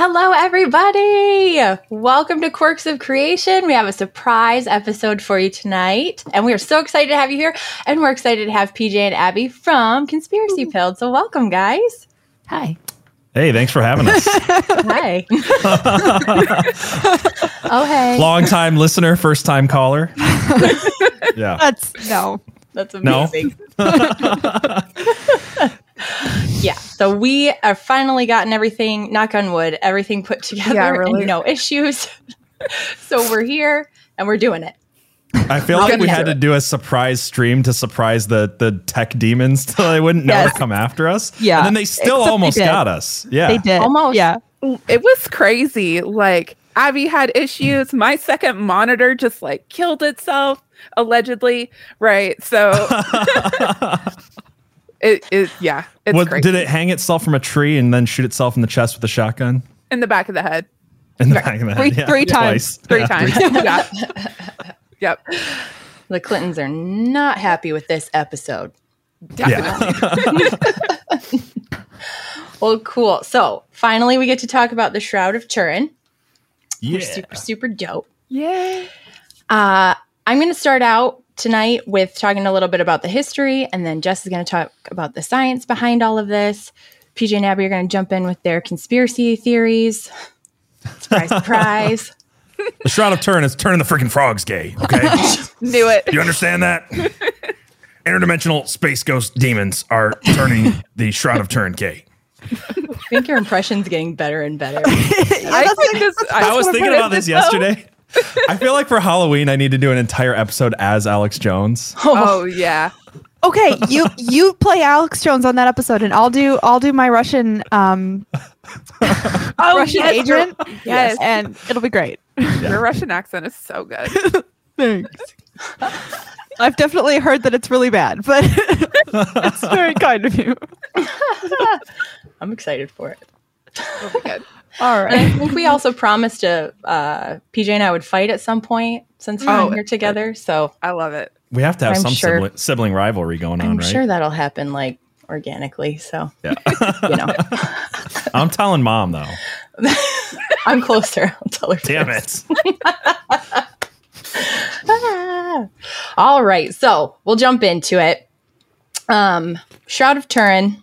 Hello, everybody. Welcome to Quirks of Creation. We have a surprise episode for you tonight, and we are so excited to have you here, and we're excited to have PJ and Abby from Conspiracy Pilled. So welcome, guys. Hi. Hey, thanks for having us. Hi. Oh, hey. Long-time listener, first-time caller. Yeah. That's amazing. No. Yeah. So we have finally gotten everything, knock on wood, everything put together, really. And no issues. So we're here and we're doing it. I feel like we had to do a surprise stream to surprise the tech demons till they wouldn't know to come after us. Yeah. And then they still almost got us. Yeah. They did. Almost. Yeah. It was crazy. Like, Abby had issues. My second monitor just like killed itself, allegedly. Right. So it's crazy. Did it hang itself from a tree and then shoot itself in the chest with a shotgun? In the back of the head. In the back of the head. Three times. Yeah. Yep. The Clintons are not happy with this episode. Definitely. Yeah. Well, cool. So finally we get to talk about the Shroud of Turin. Yeah. We're super, super dope. Yay. I'm going to start out tonight with talking a little bit about the history, and then Jess is going to talk about the science behind all of this. PJ and Abby are going to jump in with their conspiracy theories. Surprise, surprise. The Shroud of Turin is turning the freaking frogs gay, okay? Knew it. Do you understand that? Interdimensional space ghost demons are turning the Shroud of Turin gay. I think your impression's getting better and better. I was thinking about this yesterday. I feel like for Halloween, I need to do an entire episode as Alex Jones. Oh yeah. Okay, you play Alex Jones on that episode, and I'll do my Russian agent. Yes, and it'll be great. Yeah. Your Russian accent is so good. Thanks. I've definitely heard that it's really bad, but it's very kind of you. I'm excited for it. It'll be good. All right. And I think we also promised to PJ and I would fight at some point since we're here together. So I love it. We have to have sibling rivalry going on, right? I'm sure that'll happen like organically. So yeah. You know. I'm telling Mom though. I'm closer. I'll tell her. Damn first. It. All right. So we'll jump into it. Shroud of Turin.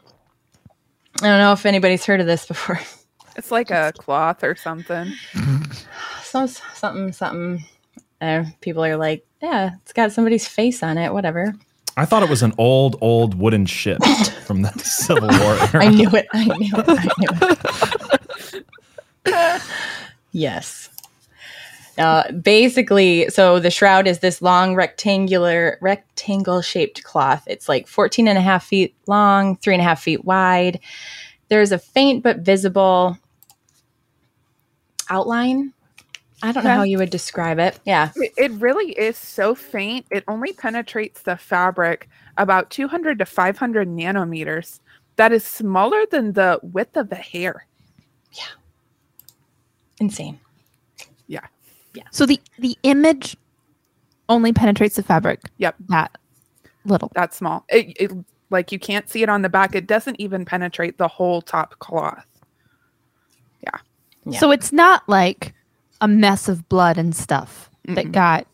I don't know if anybody's heard of this before. It's like a cloth or something. Something. People are like, yeah, it's got somebody's face on it, whatever. I thought it was an old wooden ship from the Civil War era. I knew it. Yes. Basically, so the shroud is this long rectangle-shaped cloth. It's like 14 and a half feet long, 3.5 feet wide. There's a faint but visible outline. I don't know how you would describe it. Yeah. It really is so faint. It only penetrates the fabric about 200 to 500 nanometers. That is smaller than the width of a hair. Yeah. Insane. Yeah. Yeah. So the image only penetrates the fabric. Yep. That little. That small. It like you can't see it on the back. It doesn't even penetrate the whole top cloth. Yeah. So it's not like a mess of blood and stuff that got,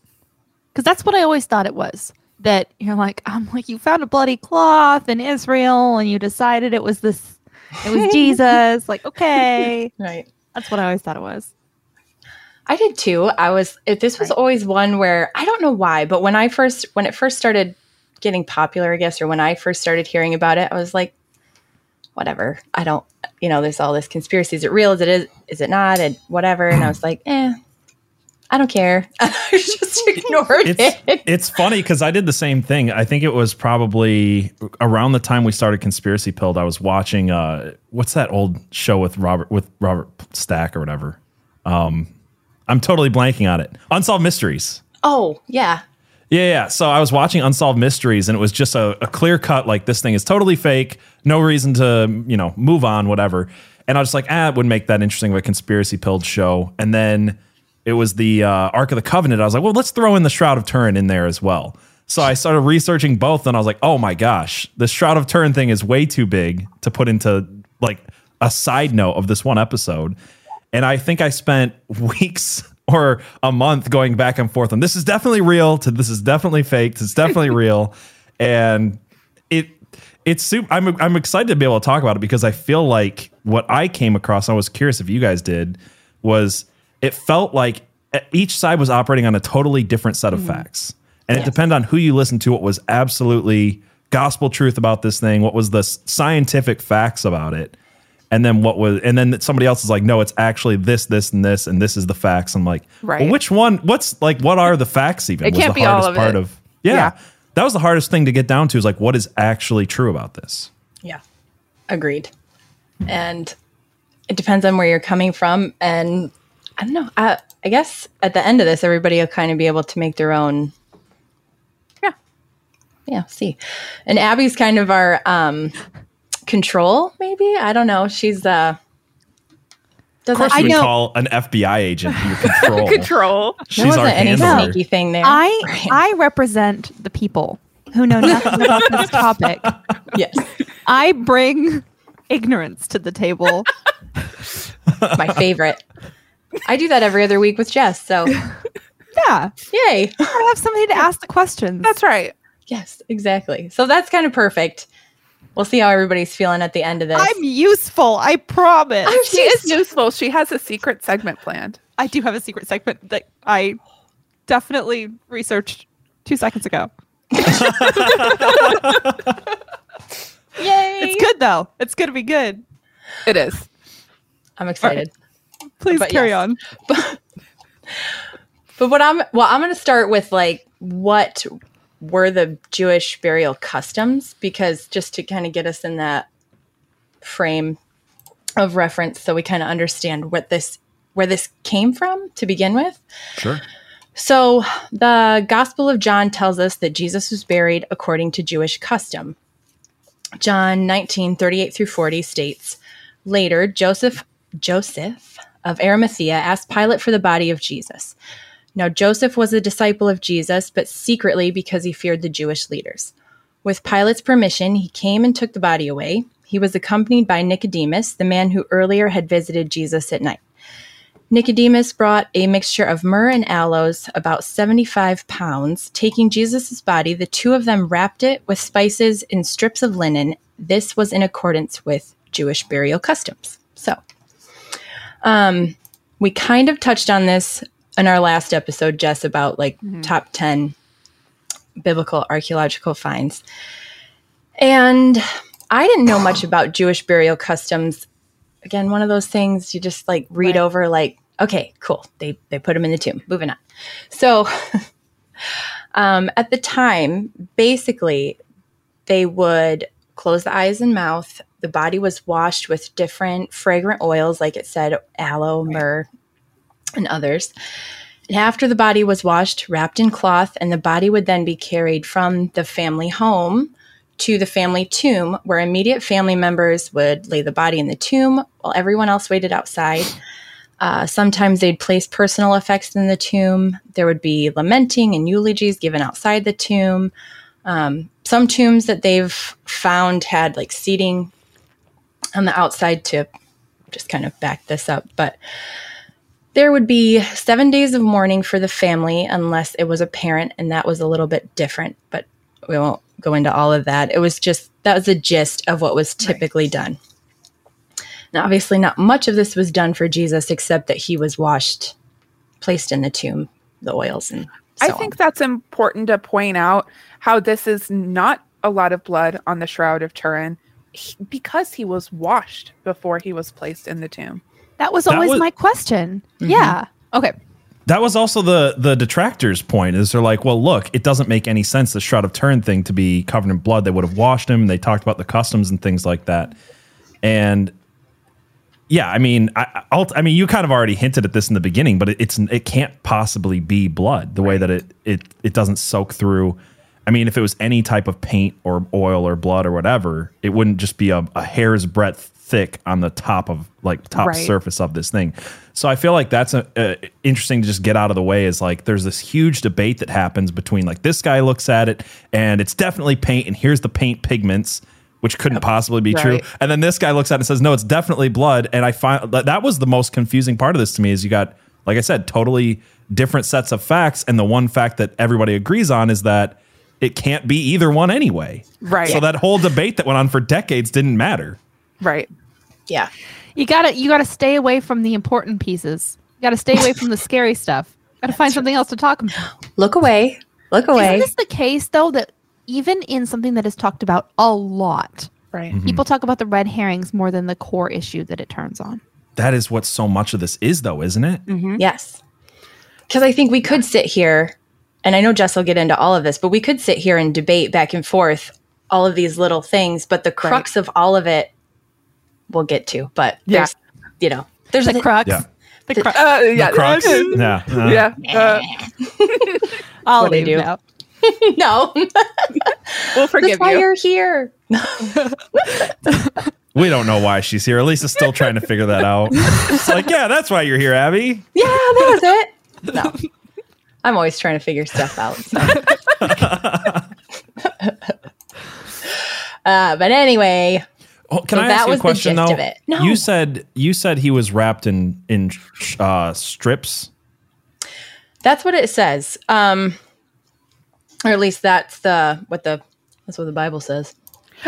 because that's what I always thought it was, that you're like, I'm like, you found a bloody cloth in Israel and you decided it was this, it was Jesus. Like, okay. Right. That's what I always thought it was. I did too. This was always one where I don't know why, but when it first started getting popular, I guess, or when I first started hearing about it, I was like, whatever. I don't, there's all this conspiracy. Is it real? Is it not? And whatever. And I was like, I don't care. I just ignored it. It's funny because I did the same thing. I think it was probably around the time we started Conspiracy Pilled. I was watching, what's that old show with Robert Stack or whatever. I'm totally blanking on it. Unsolved Mysteries. Oh, yeah. Yeah. So I was watching Unsolved Mysteries, and it was just a clear cut, like, this thing is totally fake. No reason to, move on, whatever. And I was just like, it wouldn't make that interesting of a Conspiracy Pilled show. And then it was the Ark of the Covenant. I was like, well, let's throw in the Shroud of Turin in there as well. So I started researching both, and I was like, oh my gosh, the Shroud of Turin thing is way too big to put into, like, a side note of this one episode. And I think I spent weeks or a month going back and forth on this is definitely real to this is definitely fake. It's definitely real. And it's super, I'm excited to be able to talk about it because I feel like what I came across, I was curious if you guys did, was it felt like each side was operating on a totally different set of facts. And it depended on who you listened to, what was absolutely gospel truth about this thing, what was the scientific facts about it. And then what was, and then somebody else is like, no, it's actually this, this, and this is the facts. I'm like, right. Well, which one, what's like, what are the facts even? It can't be all of it. Yeah. That was the hardest thing to get down to is like, what is actually true about this? Yeah. Agreed. And it depends on where you're coming from. And I don't know, I guess at the end of this, everybody will kind of be able to make their own. Yeah. See, and Abby's kind of our, control, maybe? I don't know. She's of course you would call an FBI agent your control. She's there wasn't any sneaky thing there. I represent the people who know nothing about this topic. Yes. I bring ignorance to the table. My favorite. I do that every other week with Jess, so yeah. Yay. I have somebody to ask the questions. That's right. Yes, exactly. So that's kind of perfect. We'll see how everybody's feeling at the end of this. I'm useful. I promise. She is useful. She has a secret segment planned. I do have a secret segment that I definitely researched 2 seconds ago. Yay. It's good, though. It's going to be good. It is. I'm excited. Right. Please carry on. But what I'm going to start with, like, what were the Jewish burial customs, because just to kind of get us in that frame of reference so we kind of understand what this, where this came from to begin with. Sure. So the Gospel of John tells us that Jesus was buried according to Jewish custom. John 19:38-40 states, later, Joseph of Arimathea asked Pilate for the body of Jesus. Now, Joseph was a disciple of Jesus, but secretly because he feared the Jewish leaders. With Pilate's permission, he came and took the body away. He was accompanied by Nicodemus, the man who earlier had visited Jesus at night. Nicodemus brought a mixture of myrrh and aloes, about 75 pounds. Taking Jesus' body, the two of them wrapped it with spices in strips of linen. This was in accordance with Jewish burial customs. So, we kind of touched on this in our last episode, Jess, about like top 10 biblical archaeological finds. And I didn't know much about Jewish burial customs. Again, one of those things you just like read over like, okay, cool. They put him in the tomb. Moving on. So at the time, basically, they would close the eyes and mouth. The body was washed with different fragrant oils, like it said, aloe, myrrh, and others. And after the body was washed, wrapped in cloth, and the body would then be carried from the family home to the family tomb, where immediate family members would lay the body in the tomb while everyone else waited outside. Sometimes they'd place personal effects in the tomb. There would be lamenting and eulogies given outside the tomb. Some tombs that they've found had like seating on the outside to just kind of back this up, but there would be 7 days of mourning for the family unless it was a parent, and that was a little bit different, but we won't go into all of that. It was just, that was the gist of what was typically done. Now, obviously not much of this was done for Jesus except that he was washed, placed in the tomb, the oils and so I think on. That's important to point out how this is not a lot of blood on the Shroud of Turin because he was washed before he was placed in the tomb. That was always my question. Mm-hmm. Yeah. Okay. That was also the detractors' point is they're like, well, look, it doesn't make any sense, the Shroud of Turin thing to be covered in blood. They would have washed him. They talked about the customs and things like that. And yeah, I mean, I mean, you kind of already hinted at this in the beginning, but it can't possibly be blood the way that it doesn't soak through. I mean, if it was any type of paint or oil or blood or whatever, it wouldn't just be a hair's breadth thick on the top surface of this thing. So I feel like that's interesting to just get out of the way is like there's this huge debate that happens between like this guy looks at it and it's definitely paint and here's the paint pigments which couldn't possibly be true. And then this guy looks at it and says, no, it's definitely blood. And I find that was the most confusing part of this to me is you got, like I said, totally different sets of facts. And the one fact that everybody agrees on is that it can't be either one anyway. Right. So that whole debate that went on for decades didn't matter. Right. Yeah. You gotta stay away from the important pieces. You gotta stay away from the scary stuff. Gotta find something else to talk about. Look away. Isn't this the case though that even in something that is talked about a lot, right? Mm-hmm. People talk about the red herrings more than the core issue that it turns on. That is what so much of this is, though, isn't it? Mm-hmm. Yes. Because I think we could sit here, and I know Jess will get into all of this, but we could sit here and debate back and forth all of these little things, but the crux of all of it we'll get to. But there's, there's the crux. Yeah. The crux. I'll leave now. No. We'll forgive you. That's why you're here. We don't know why she's here. Elisa's still trying to figure that out. It's like, yeah, that's why you're here, Abby. Yeah, that was it. No. I'm always trying to figure stuff out. So. But anyway... Oh, can I ask you a question, though? No. You said he was wrapped in strips? That's what it says. Or at least that's what the Bible says.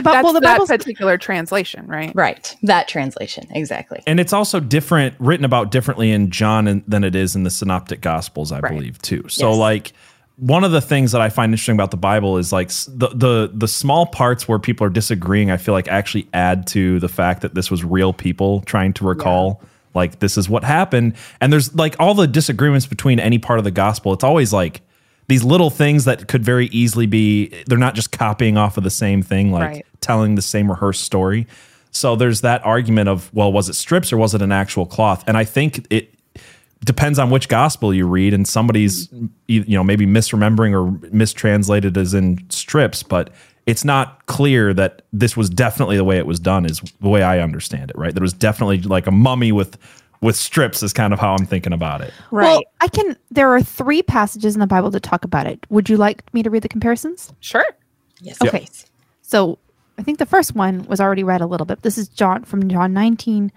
Bible's particular translation, right? Right. That translation, exactly. And it's also different, written about differently in John than it is in the Synoptic Gospels, I believe, too. So, one of the things that I find interesting about the Bible is like the small parts where people are disagreeing, I feel like actually add to the fact that this was real people trying to recall, like, this is what happened. And there's like all the disagreements between any part of the gospel. It's always like these little things that could very easily be, they're not just copying off of the same thing, like telling the same rehearsed story. So there's that argument of, well, was it strips or was it an actual cloth? And I think it depends on which gospel you read, and somebody's maybe misremembering or mistranslated as in strips, but it's not clear that this was definitely the way it was done is the way I understand it, right? There was definitely like a mummy with strips is kind of how I'm thinking about it. Right. Well, there are three passages in the Bible that talk about it. Would you like me to read the comparisons? Sure. Yes. Okay. Yep. So I think the first one was already read a little bit. This is from John 19.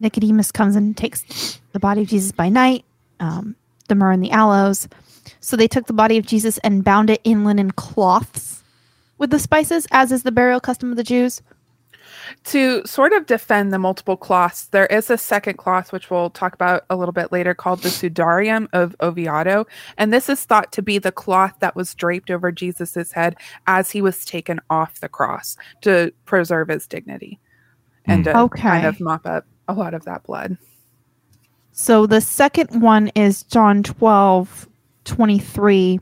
Nicodemus comes and takes the body of Jesus by night, the myrrh and the aloes. So they took the body of Jesus and bound it in linen cloths with the spices, as is the burial custom of the Jews. To sort of defend the multiple cloths, there is a second cloth, which we'll talk about a little bit later, called the Sudarium of Oviedo. And this is thought to be the cloth that was draped over Jesus's head as he was taken off the cross to preserve his dignity and to kind of mop up a lot of that blood. So the second one is John 12:23.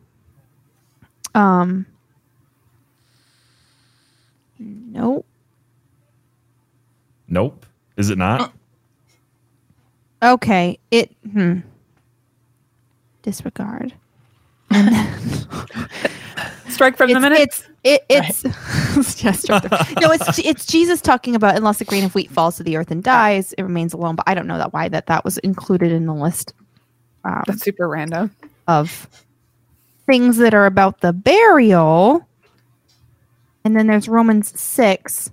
Nope. Is it not? Okay. Disregard. Strike from the minute. It's just it's Jesus talking about unless a grain of wheat falls to the earth and dies, it remains alone. But I don't know why that was included in the list. That's super random. Of things that are about the burial, and then there's Romans 6.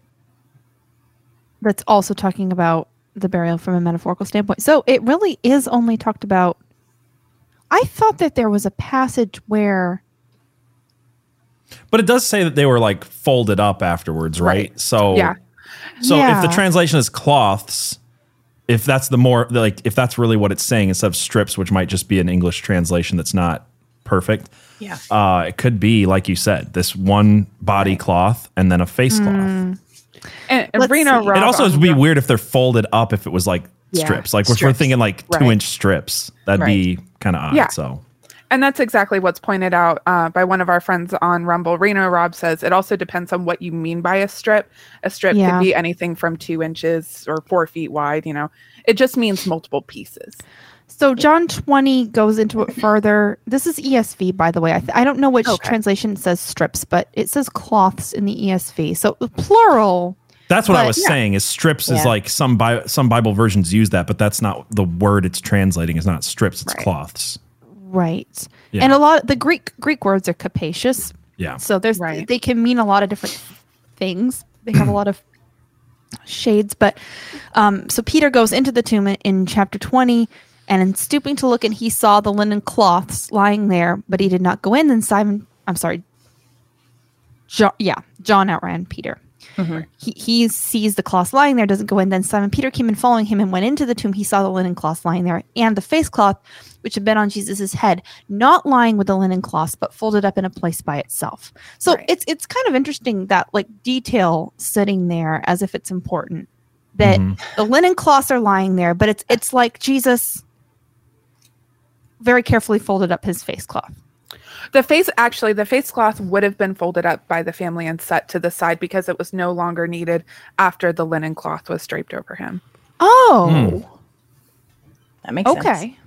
That's also talking about the burial from a metaphorical standpoint. So it really is only talked about. I thought that there was a passage where. But it does say that they were like folded up afterwards, right? So if the translation is cloths, if that's the more like if that's really what it's saying instead of strips, which might just be an English translation that's not perfect. Yeah. It could be, like you said, this one body cloth and then a face cloth. And Reno Rob, it also would be weird if they're folded up if it was like strips. Like we're thinking like 2-inch strips. That'd be kind of odd. Yeah. So. And that's exactly what's pointed out by one of our friends on Rumble. Reno Rob says it also depends on what you mean by a strip. A strip can be anything from 2 inches or 4 feet wide. It just means multiple pieces. So John 20 goes into it further. This is ESV, by the way. I don't know which translation says strips, but it says cloths in the ESV. So plural. That's what I was saying is strips is like some Bible versions use that, but that's not the word it's translating. It's not strips, it's cloths. Right. Yeah. And a lot of the Greek words are capacious. Yeah. So there's they can mean a lot of different things. They have a lot of shades, but so Peter goes into the tomb in chapter 20, and in stooping to look, and he saw the linen cloths lying there, but he did not go in. And John outran Peter. Mm-hmm. He sees the cloth lying there, doesn't go in. Then Simon Peter came and following him and went into the tomb. He saw the linen cloth lying there and the face cloth, which had been on Jesus's head, not lying with the linen cloth, but folded up in a place by itself. So it's kind of interesting that like detail sitting there as if it's important that the linen cloths are lying there, but it's like Jesus very carefully folded up his face cloth. The face cloth would have been folded up by the family and set to the side because it was no longer needed after the linen cloth was draped over him. Oh. Mm. That makes sense. Okay.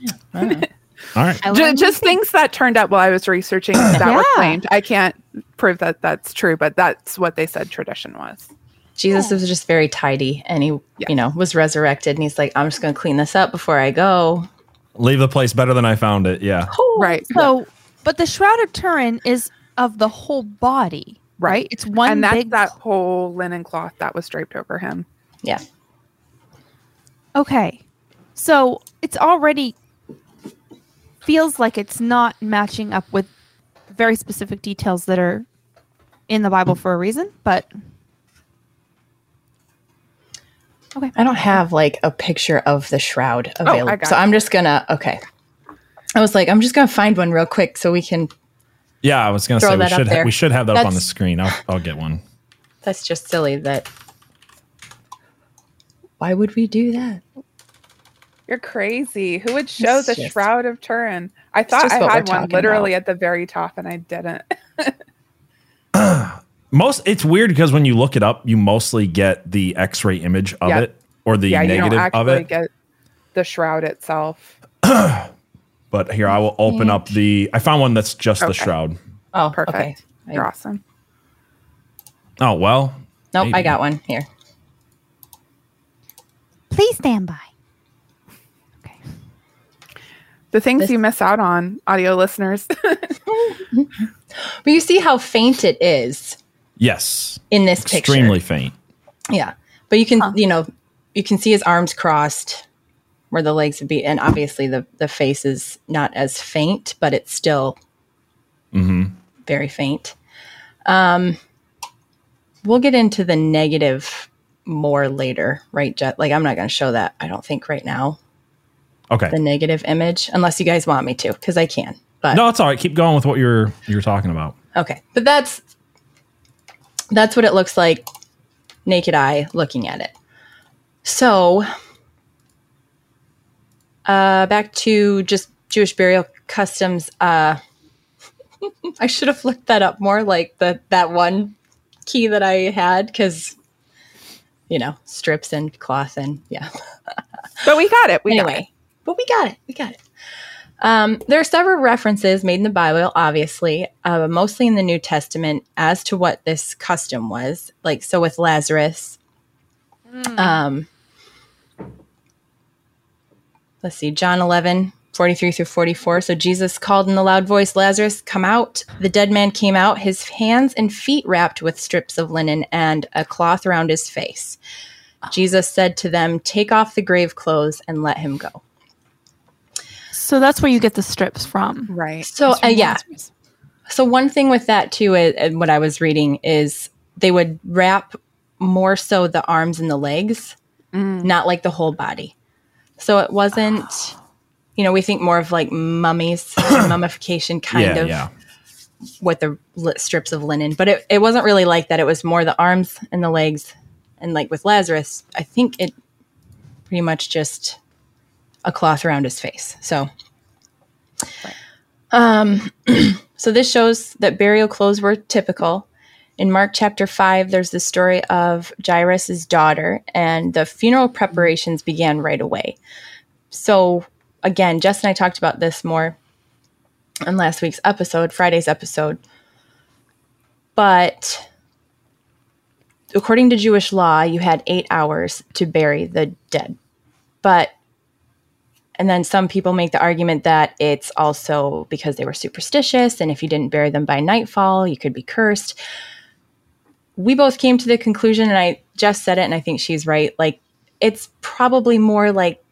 Yeah. All right. Just things that turned up while I was researching that were claimed. I can't prove that that's true, but that's what they said tradition was. Jesus was just very tidy, and he was resurrected, and he's like, I'm just going to clean this up before I go. Leave the place better than I found it. Yeah. Oh, right. So, but the Shroud of Turin is of the whole body, right? It's one and that's big... that whole linen cloth that was draped over him. Yeah. Okay. So it's already feels like it's not matching up with very specific details that are in the Bible for a reason, but... Okay. I don't have like a picture of the shroud available. So I'm just going to, I was like, I'm just going to find one real quick so we can. Yeah, I was going to say we should have that up on the screen. I'll get one. That's just silly that. Why would we do that? You're crazy. Who would show the Shroud of Turin? I thought I had one literally at the very top and I didn't. It's weird because when you look it up, you mostly get the X-ray image of it or the negative of it. You don't get the shroud itself. But here, I will open up I found one that's just the shroud. Oh, perfect. Okay. You're awesome. Oh, well. Nope, maybe. I got one. Here. Please stand by. Okay. The things you miss out on, audio listeners. But you see how faint it is. Yes. In this picture. Extremely faint. Yeah. But you can, you can see his arms crossed where the legs would be. And obviously the face is not as faint, but it's still very faint. We'll get into the negative more later, right, Jet? Like, I'm not going to show that, I don't think, right now. Okay. The negative image, unless you guys want me to, because I can. But no, it's all right. Keep going with what you're talking about. Okay. But that's what it looks like, naked eye looking at it. So back to just Jewish burial customs. I should have looked that up more, like that one key that I had, because, strips and cloth and But we got it. We got it. There are several references made in the Bible, obviously, mostly in the New Testament, as to what this custom was. Like, so with Lazarus, let's see, John 11:43-44. So Jesus called in a loud voice, "Lazarus, come out." The dead man came out, his hands and feet wrapped with strips of linen and a cloth around his face. Jesus said to them, "Take off the grave clothes and let him go." So that's where you get the strips from. Right. So, So one thing with that, too, and what I was reading, is they would wrap more so the arms and the legs, not like the whole body. So it wasn't, we think more of like mummies, mummification kind of with the strips of linen. But it wasn't really like that. It was more the arms and the legs. And like with Lazarus, I think it pretty much just... a cloth around his face. So, so this shows that burial clothes were typical. In Mark chapter 5, there's the story of Jairus's daughter, and the funeral preparations began right away. So again, Jess and I talked about this more on last week's episode, Friday's episode. But according to Jewish law, you had 8 hours to bury the dead. But And then some people make the argument that it's also because they were superstitious, and if you didn't bury them by nightfall, you could be cursed. We both came to the conclusion, and I just said it, and I think she's right. Like, it's probably more like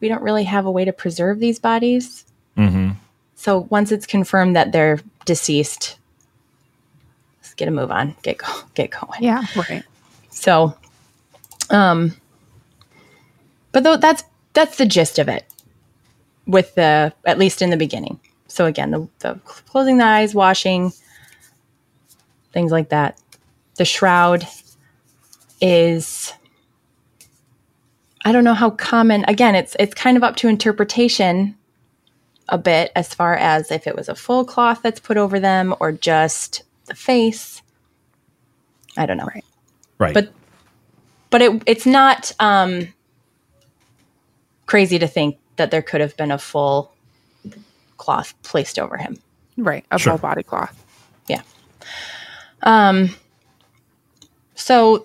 we don't really have a way to preserve these bodies. Mm-hmm. So once it's confirmed that they're deceased, let's get a move on, get going. Yeah, right. So, but though that's the gist of it, with the, at least in the beginning. So again, the closing the eyes, washing, things like that. The shroud is, I don't know how common. Again, it's kind of up to interpretation a bit as far as if it was a full cloth that's put over them or just the face. I don't know. Right. But it's not. Crazy to think that there could have been a full cloth placed over him. Right. A full body cloth. Yeah. So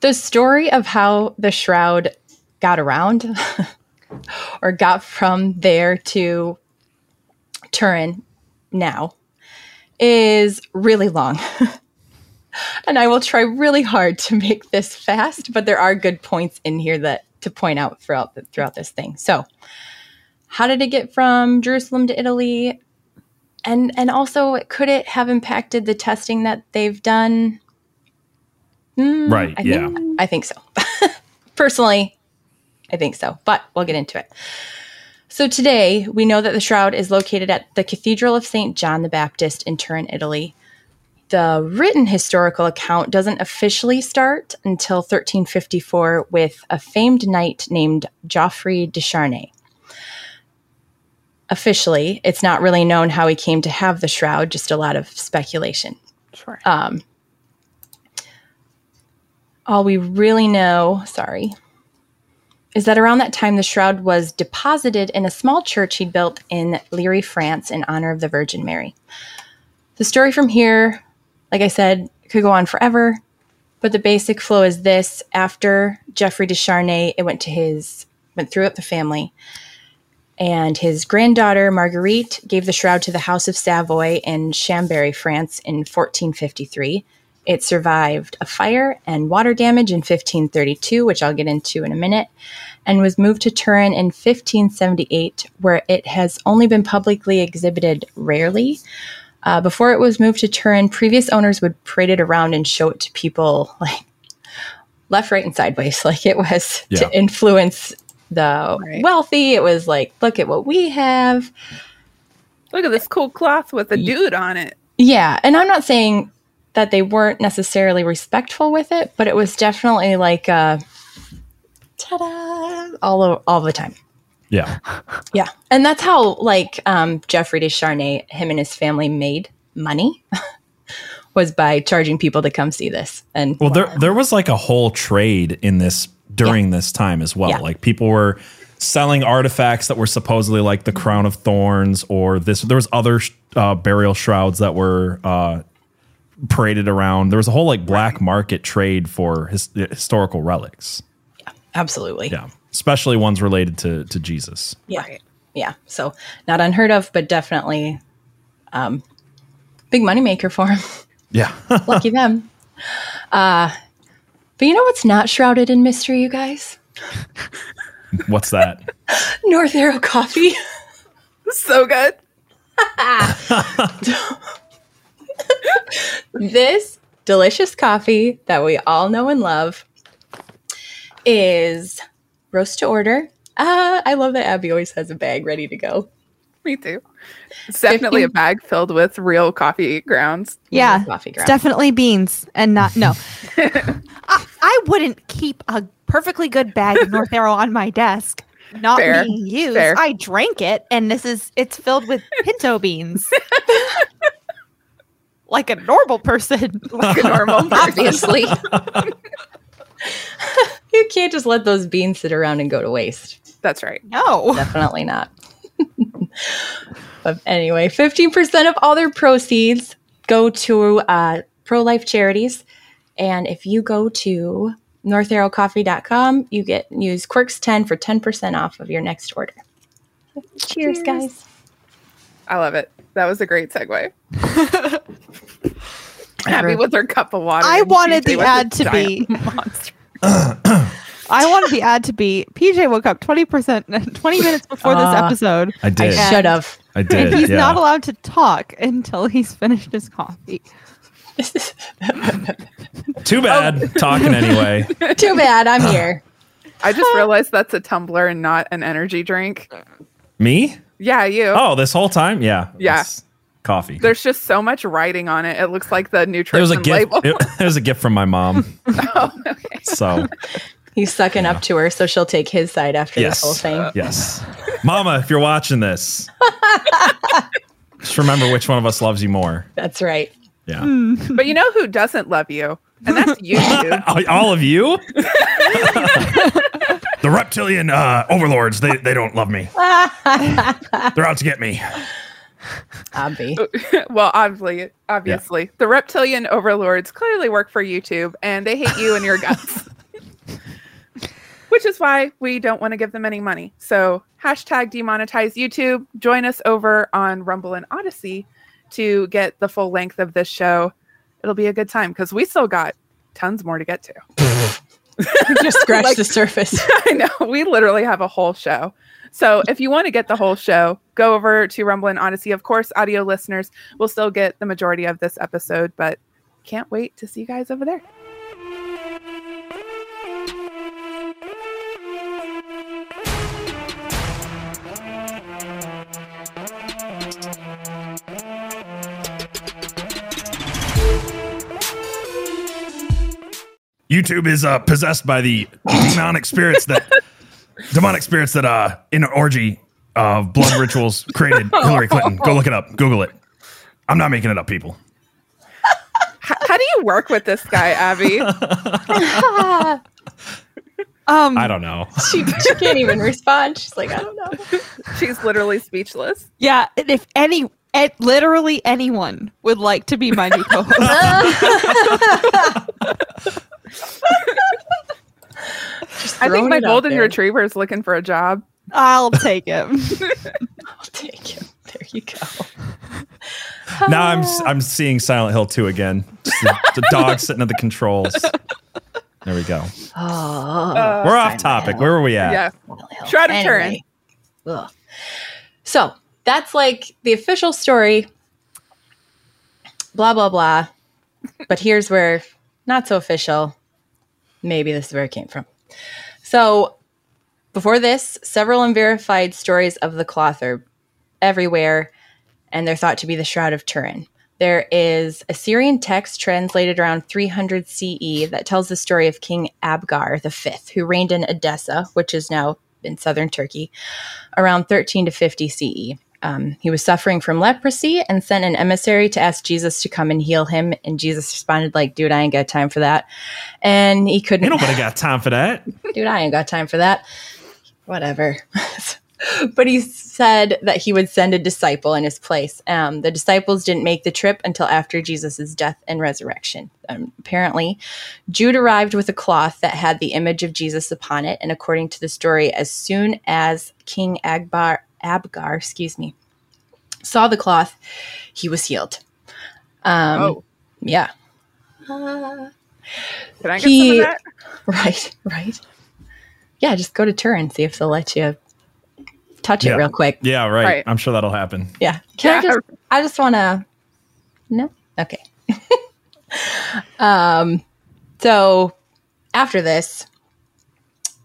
the story of how the shroud got around or got from there to Turin now is really long. And I will try really hard to make this fast, but there are good points in here that to point out throughout this thing. So how did it get from Jerusalem to Italy? And also, could it have impacted the testing that they've done? Right. I think so. Personally, I think so, but we'll get into it. So today we know that the shroud is located at the Cathedral of St. John the Baptist in Turin, Italy. The written historical account doesn't officially start until 1354 with a famed knight named Geoffroi de Charny. Officially, it's not really known how he came to have the shroud, just a lot of speculation. Sure. All we really know, is that around that time the shroud was deposited in a small church he'd built in Liry, France, in honor of the Virgin Mary. The story from here, like I said, could go on forever, but the basic flow is this. After Geoffroi de Charny, it went throughout the family, and his granddaughter, Marguerite, gave the shroud to the House of Savoy in Chambéry, France, in 1453. It survived a fire and water damage in 1532, which I'll get into in a minute, and was moved to Turin in 1578, where it has only been publicly exhibited rarely. Before it was moved to Turin, previous owners would parade it around and show it to people, like left, right, and sideways. Like it was to influence the wealthy. It was like, look at what we have. Look at this cool cloth with a dude on it. Yeah. And I'm not saying that they weren't necessarily respectful with it, but it was definitely like, ta-da, all the time. Yeah. Yeah. And that's how, like, Geoffroi de Charny, him and his family made money was by charging people to come see this. And there was like a whole trade in this during this time as well. Yeah. Like people were selling artifacts that were supposedly like the crown of thorns or this. There was other burial shrouds that were paraded around. There was a whole like black market trade for historical relics. Yeah, absolutely. Yeah. Especially ones related to Jesus. Yeah. Right. Yeah. So not unheard of, but definitely big moneymaker for him. Yeah. Lucky them. But you know what's not shrouded in mystery, you guys? What's that? North Arrow Coffee. So good. This delicious coffee that we all know and love is roast to order. I love that Abby always has a bag ready to go. Me too. It's definitely a bag filled with real coffee grounds. Yeah, it's definitely beans and not, no. I wouldn't keep a perfectly good bag of North Arrow on my desk, not being used. Fair. I drank it, and it's filled with pinto beans. Like a normal person. Obviously. You can't just let those beans sit around and go to waste. That's right. No. Definitely not. But anyway, 15% of all their proceeds go to pro-life charities. And if you go to NorthArrowCoffee.com. You use Quirks10 for 10% off of your next order. Cheers, guys. I love it. That was a great segue. Happy with her cup of water. I wanted the ad to be monster. I wanted the ad to be PJ woke up 20 minutes before this episode. I did. I should have. I did. And he's not allowed to talk until he's finished his coffee. Too bad. Talking anyway. Too bad. I'm here. I just realized that's a tumbler and not an energy drink. Me? Yeah, you. Oh, this whole time? Yeah. Yeah. Coffee. There's just so much writing on it. It looks like the nutrition label. It was a gift from my mom. Oh, okay. So he's sucking up to her, so she'll take his side after this whole thing. Yes. Mama, if you're watching this, just remember which one of us loves you more. That's right. Yeah. But you know who doesn't love you? And that's you. All of you? The reptilian overlords, they don't love me. They're out to get me. Well, obviously. Yeah. The reptilian overlords clearly work for YouTube, and they hate you and your guts. Which is why we don't want to give them any money. So hashtag demonetize YouTube. Join us over on Rumble and Odyssey to get the full length of this show. It'll be a good time because we still got tons more to get to. We just scratched the surface. I know. We literally have a whole show. So if you want to get the whole show, go over to Rumble and Odyssey. Of course, audio listeners will still get the majority of this episode, but can't wait to see you guys over there. YouTube is possessed by the demonic spirits that in an orgy of blood rituals created Hillary Clinton. Go look it up. Google it. I'm not making it up, people. How do you work with this guy, Abby? I don't know. She can't even respond. She's like, I don't know. She's literally speechless. Yeah. If literally anyone would like to be my new co-host. I think my golden retriever is looking for a job. I'll take him. There you go. Now I'm seeing Silent Hill 2 again. The dog sitting at the controls. There we go. Oh, we're off topic. Where were we at? Yeah. Shroud of Turin. Anyway. So that's like the official story. Blah blah blah. But here's where not so official. Maybe this is where it came from. So before this, several unverified stories of the cloth are everywhere, and they're thought to be the Shroud of Turin. There is a Syrian text translated around 300 CE that tells the story of King Abgar V, who reigned in Edessa, which is now in southern Turkey, around 13 to 50 CE. He was suffering from leprosy and sent an emissary to ask Jesus to come and heal him. And Jesus responded like, dude, I ain't got time for that. And he couldn't. Ain't nobody got time for that. Dude, I ain't got time for that. Whatever. But he said that he would send a disciple in his place. The disciples didn't make the trip until after Jesus' death and resurrection. Apparently, Jude arrived with a cloth that had the image of Jesus upon it. And according to the story, as soon as King Abgar saw the cloth, he was healed. Yeah. Can I get some of that? Right. Yeah, just go to Turin, see if they'll let you touch it real quick. Yeah, right. I'm sure that'll happen. Yeah. I just want to... No? Okay. So, after this...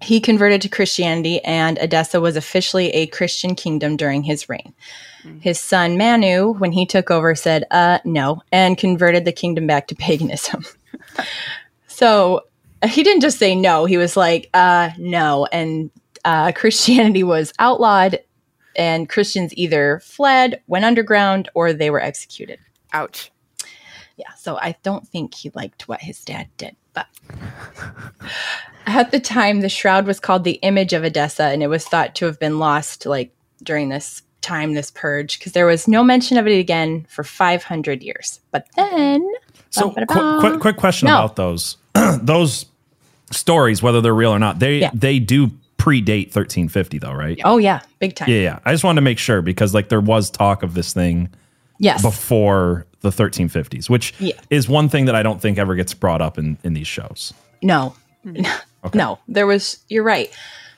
He converted to Christianity, and Edessa was officially a Christian kingdom during his reign. His son, Manu, when he took over, said, no, and converted the kingdom back to paganism. So he didn't just say no. He was like, no. And Christianity was outlawed, and Christians either fled, went underground, or they were executed. Ouch. Yeah, so I don't think he liked what his dad did. But at the time, the shroud was called the image of Edessa, and it was thought to have been lost during this time, this purge, because there was no mention of it again for 500 years. But then... So quick question about those stories, whether they're real or not. They do predate 1350 though, right? Oh yeah, big time. Yeah. I just wanted to make sure because like there was talk of this thing before the 1350s, which is one thing that I don't think ever gets brought up in these shows. No. Okay. No, there was, you're right.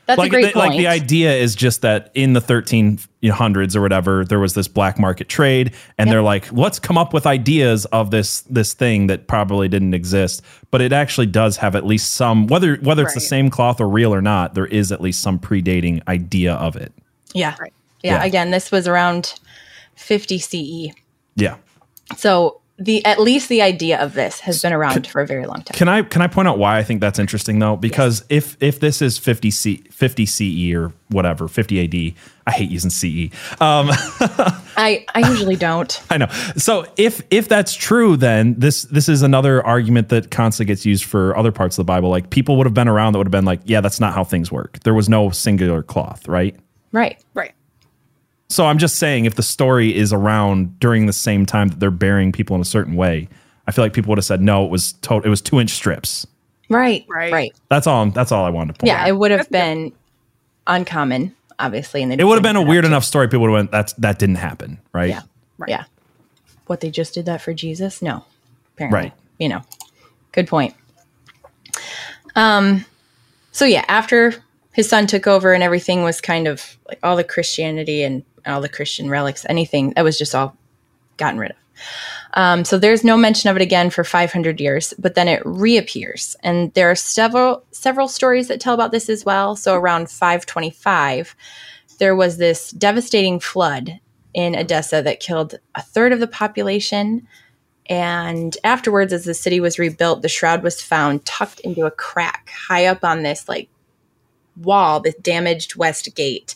That's like, a great point. Like the idea is just that in the 1300s or whatever, there was this black market trade and they're like, let's come up with ideas of this thing that probably didn't exist, but it actually does have at least some, whether it's the same cloth or real or not, there is at least some predating idea of it. Yeah. Right. Yeah. Again, this was around 50 CE. Yeah. So at least the idea of this has been around for a very long time. Can I point out why I think that's interesting though? Because if this is 50 CE or whatever, 50 AD, I hate using CE. I usually don't. I know. So if that's true, then this is another argument that constantly gets used for other parts of the Bible. Like people would have been around that would have been like, yeah, that's not how things work. There was no singular cloth, right? Right. Right. So I'm just saying if the story is around during the same time that they're burying people in a certain way, I feel like people would have said, no, it was 2-inch strips. Right. That's all I wanted to point out. Yeah, it would have been uncommon, obviously. And it would have been a weird enough story. People would have went, that didn't happen, right? Yeah. Right. Yeah. What, they just did that for Jesus? No, apparently. Right. You know, good point. So yeah, after his son took over and everything was kind of like all the Christianity and all the Christian relics, anything that was just all gotten rid of. So there's no mention of it again for 500 years, but then it reappears. And there are several stories that tell about this as well. So around 525, there was this devastating flood in Edessa that killed a third of the population. And afterwards, as the city was rebuilt, the shroud was found tucked into a crack high up on this like wall, this damaged west gate.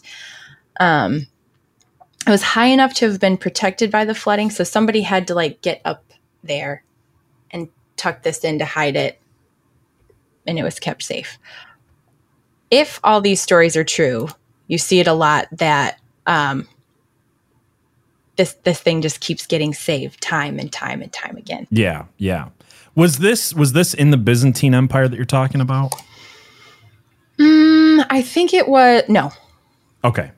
It was high enough to have been protected by the flooding, so somebody had to like get up there and tuck this in to hide it, and it was kept safe. If all these stories are true, you see it a lot that this thing just keeps getting saved time and time and time again. Yeah, yeah. Was this in the Byzantine Empire that you're talking about? I think it was no. Okay.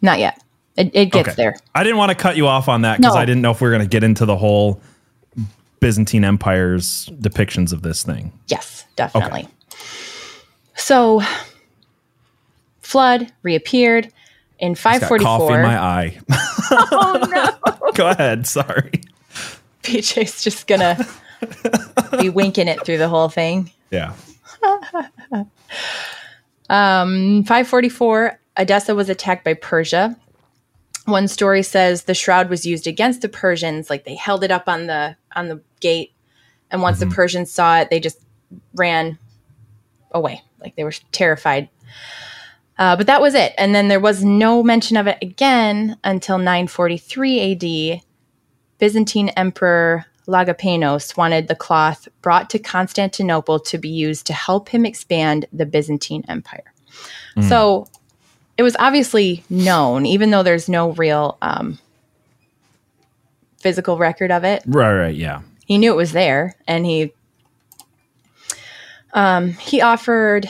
Not yet. It gets there. I didn't want to cut you off on that because I didn't know if we were going to get into the whole Byzantine Empire's depictions of this thing. Yes, definitely. Okay. So, flood reappeared in 544. It's got coffee in my eye. Oh, no. Go ahead. Sorry. PJ's just going to be winking it through the whole thing. Yeah. 544, Edessa was attacked by Persia. One story says the shroud was used against the Persians, like they held it up on the gate, and once the Persians saw it, they just ran away, like they were terrified. But that was it, and then there was no mention of it again until 943 AD. Byzantine Emperor Lagapenos wanted the cloth brought to Constantinople to be used to help him expand the Byzantine Empire. So it was obviously known, even though there's no real physical record of it. Right, yeah. He knew it was there, and he offered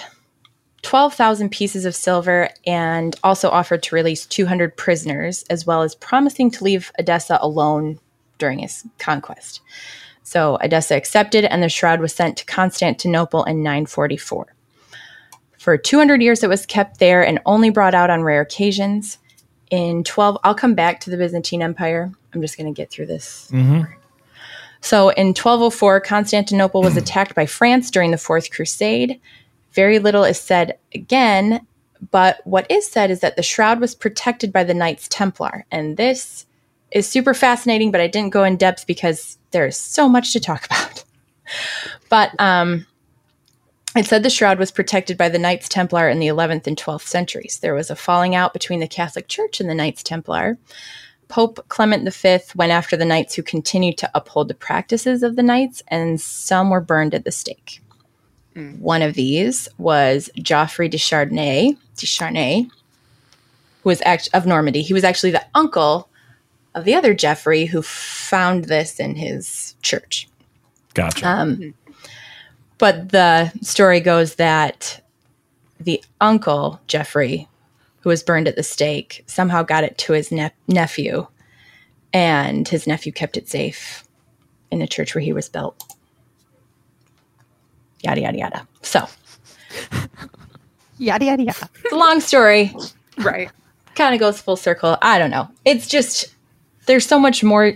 12,000 pieces of silver and also offered to release 200 prisoners, as well as promising to leave Edessa alone during his conquest. So Edessa accepted, and the shroud was sent to Constantinople in 944. For 200 years, it was kept there and only brought out on rare occasions. I'll come back to the Byzantine Empire. I'm just going to get through this. So in 1204, Constantinople was attacked by France during the Fourth Crusade. Very little is said again, but what is said is that the shroud was protected by the Knights Templar, and this is super fascinating, but I didn't go in depth because there's so much to talk about. But it said the shroud was protected by the Knights Templar in the 11th and 12th centuries. There was a falling out between the Catholic Church and the Knights Templar. Pope Clement V went after the Knights, who continued to uphold the practices of the Knights, and some were burned at the stake. One of these was Geoffroi de Charny, who was of Normandy. He was actually the uncle of the other Geoffrey, who found this in his church. Gotcha. But the story goes that the uncle, Geoffrey, who was burned at the stake, somehow got it to his nephew, and his nephew kept it safe in the church where he was built. Yada, yada, yada. So. Yada, yada, yada. It's a long story. Right. Kind of goes full circle. I don't know. It's just, there's so much more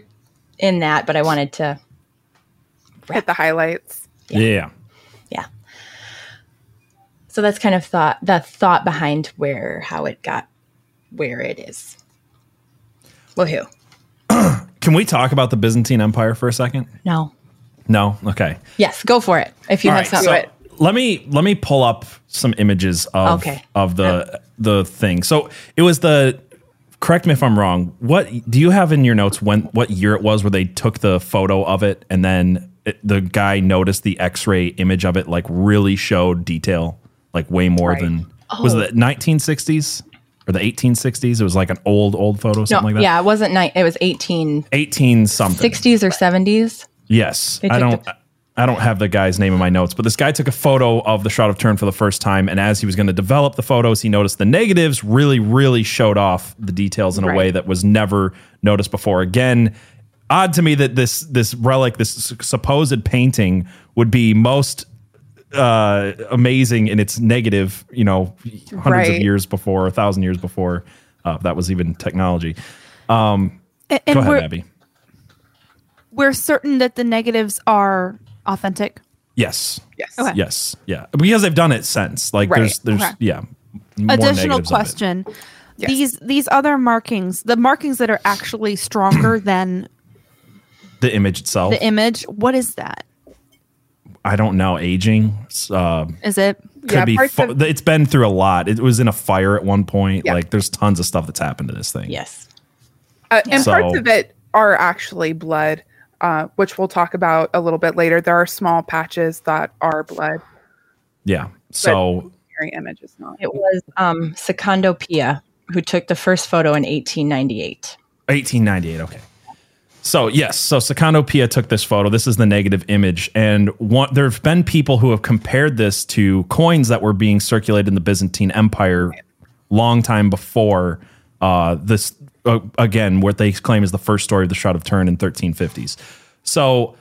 in that, but I wanted to hit the highlights. Yeah. So that's kind of the thought behind how it got where it is. Woohoo. Can we talk about the Byzantine Empire for a second? No? Okay. Yes, go for it. If you have something. So let me pull up some images of the thing. So it was correct me if I'm wrong. What do you have in your notes what year it was where they took the photo of it and then the guy noticed the x-ray image of it, like really showed detail, like way more than was it the 1960s or the 1860s? It was like an old photo, something like that. Yeah, it wasn't it was 18 something. 60s or 70s? Yes. I don't have the guy's name in my notes, but this guy took a photo of the Shroud of Turin for the first time, and as he was going to develop the photos, he noticed the negatives really, really showed off the details in a way that was never noticed before. Again, odd to me that this relic, this supposed painting, would be most amazing in its negative, hundreds of years before, 1,000 years before that was even technology. And go ahead, Abby. We're certain that the negatives are authentic? Yes. Okay. Yes. Yeah. Because they've done it since. Like there's more additional question. Yes. These other markings, the markings that are actually stronger than the image itself. The image, what is that? I don't know. Aging. Is it? It's been through a lot. It was in a fire at one point. Yeah. Like there's tons of stuff that's happened to this thing. Yes. And parts of it are actually blood. Which we'll talk about a little bit later. There are small patches that are blood. Yeah. So the image is not. It was Secondo Pia who took the first photo in 1898. Okay. So yes. So Secondo Pia took this photo. This is the negative image, and there've been people who have compared this to coins that were being circulated in the Byzantine Empire long time before this. Again, what they claim is the first story of the Shroud of Turin in 1350s. So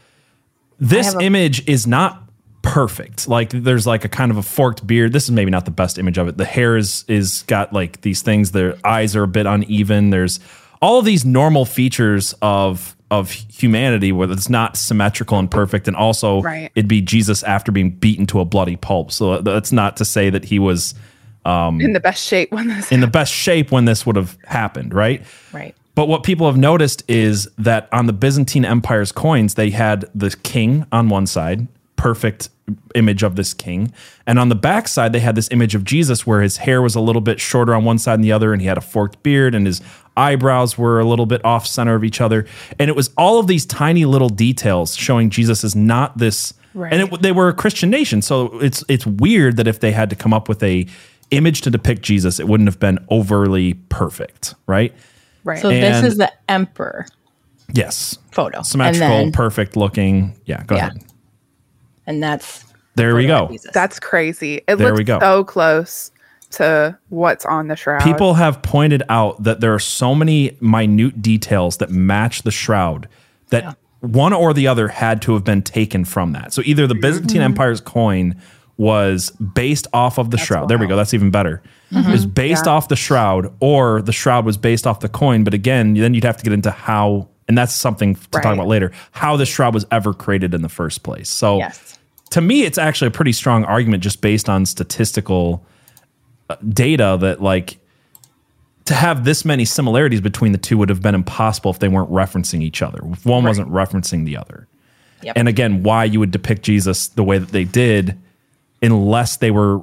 this image is not perfect. Like there's like a kind of a forked beard. This is maybe not the best image of it. The hair is got like these things. Their eyes are a bit uneven. There's all of these normal features of humanity where it's not symmetrical and perfect. And also it'd be Jesus after being beaten to a bloody pulp. So that's not to say that he was... in the best shape when this would have happened, right? Right. But what people have noticed is that on the Byzantine Empire's coins, they had the king on one side, perfect image of this king. And on the back side, they had this image of Jesus where his hair was a little bit shorter on one side than the other, and he had a forked beard, and his eyebrows were a little bit off center of each other. And it was all of these tiny little details showing Jesus is not this... Right. And they were a Christian nation, so it's weird that if they had to come up with a... image to depict Jesus, it wouldn't have been overly perfect, right? Right. So this is the emperor. Yes. Photo. Symmetrical, perfect looking. Yeah. Go ahead. And that's there we go. That's crazy. It looks so close to what's on the shroud. People have pointed out that there are so many minute details that match the shroud that one or the other had to have been taken from that. So either the Byzantine Empire's coin was based off of the shroud. Wild. There we go. That's even better. Mm-hmm. It was based off the shroud, or the shroud was based off the coin. But again, then you'd have to get into how, and that's something to talk about later, how the shroud was ever created in the first place. So to me, it's actually a pretty strong argument just based on statistical data that like to have this many similarities between the two would have been impossible if they weren't referencing each other. If one wasn't referencing the other. Yep. And again, why you would depict Jesus the way that they did unless they were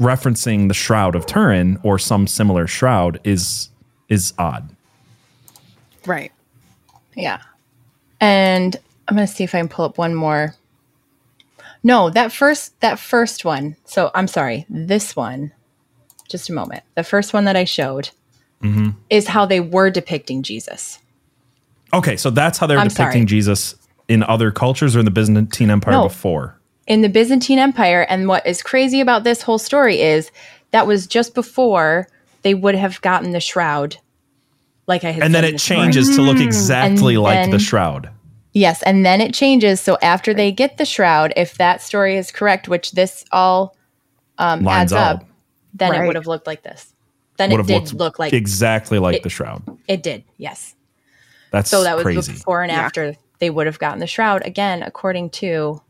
referencing the Shroud of Turin or some similar shroud is odd. Right. Yeah. And I'm going to see if I can pull up one more. No, that first one. So I'm sorry. This one, just a moment. The first one that I showed is how they were depicting Jesus. Okay. So that's how they were depicting Jesus in other cultures or in the Byzantine Empire before. in the Byzantine Empire. And what is crazy about this whole story is that was just before they would have gotten the Shroud. Like I had and then it changes to look exactly like the Shroud. Yes, and then it changes. So after they get the Shroud, if that story is correct, which this all adds up, then it would have looked like this. Then it did look like exactly like the Shroud. It did, yes. That's so that was crazy. Before and after they would have gotten the Shroud again, according to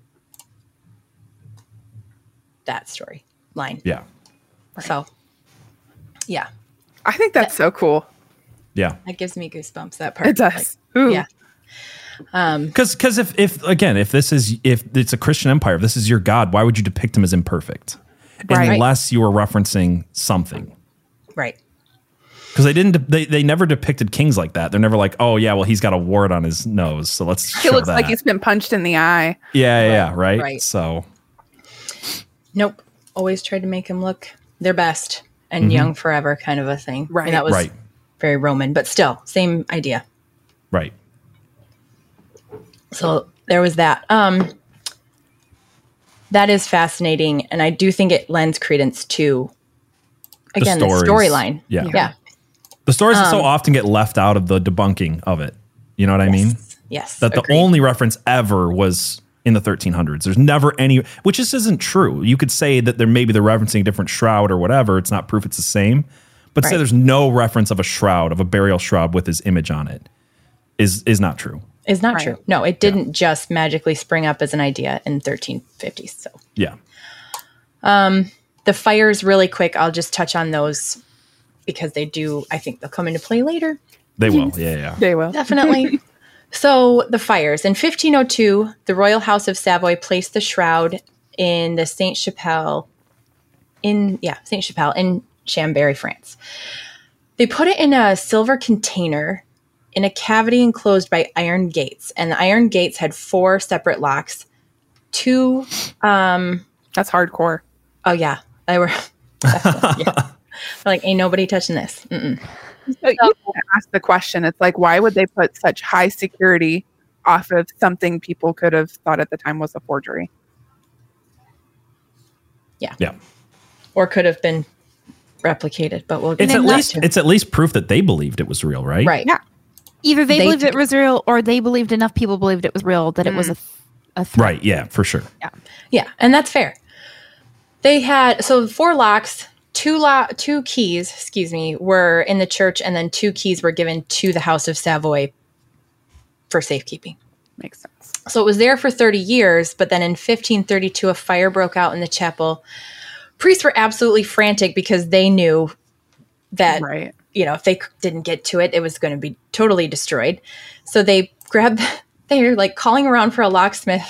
that story line. Yeah. Right. So, yeah, I think that's so cool. Yeah, that gives me goosebumps. That part, it does. Like, yeah. Because if it's a Christian empire, if this is your God, why would you depict him as imperfect? Right. Unless you were referencing something. Right. Because they didn't. They never depicted kings like that. They're never like, oh yeah, well he's got a wart on his nose, so let's. He looks like he's been punched in the eye. Yeah. Right. So. Nope. Always tried to make him look their best and young forever, kind of a thing. Right. And that was very Roman, but still same idea. Right. So there was that. That is fascinating, and I do think it lends credence to again the storyline. Yeah. The stories so often get left out of the debunking of it. You know what I mean? Yes. That the only reference ever was in the 1300s. There's never any, which just isn't true. You could say that there maybe they're referencing a different shroud or whatever. It's not proof it's the same. But say there's no reference of a shroud, of a burial shroud with his image on it is not true. Is not true. No, it didn't just magically spring up as an idea in 1350s. So yeah. The fires really quick. I'll just touch on those because they do. I think they'll come into play later. They will. Yeah. They will. Definitely. So the fires. In 1502, the Royal House of Savoy placed the shroud in the Saint Chapelle in Chambéry, France. They put it in a silver container in a cavity enclosed by iron gates, and the iron gates had 4 separate locks. 2 that's hardcore. Oh yeah, they were. Like ain't nobody touching this. So, you can ask the question. It's like, why would they put such high security off of something people could have thought at the time was a forgery? Yeah, or could have been replicated, but we'll get into that. It's at least proof that they believed it was real, right? Right. Yeah. Either they believed it was real, or they believed enough people believed it was real that it was a threat. Right. Yeah, for sure. Yeah, and that's fair. They had 4 locks. 2 keys, were in the church, and then 2 keys were given to the House of Savoy for safekeeping. Makes sense. So it was there for 30 years, but then in 1532, a fire broke out in the chapel. Priests were absolutely frantic because they knew that, if they didn't get to it, it was going to be totally destroyed. So they're like calling around for a locksmith.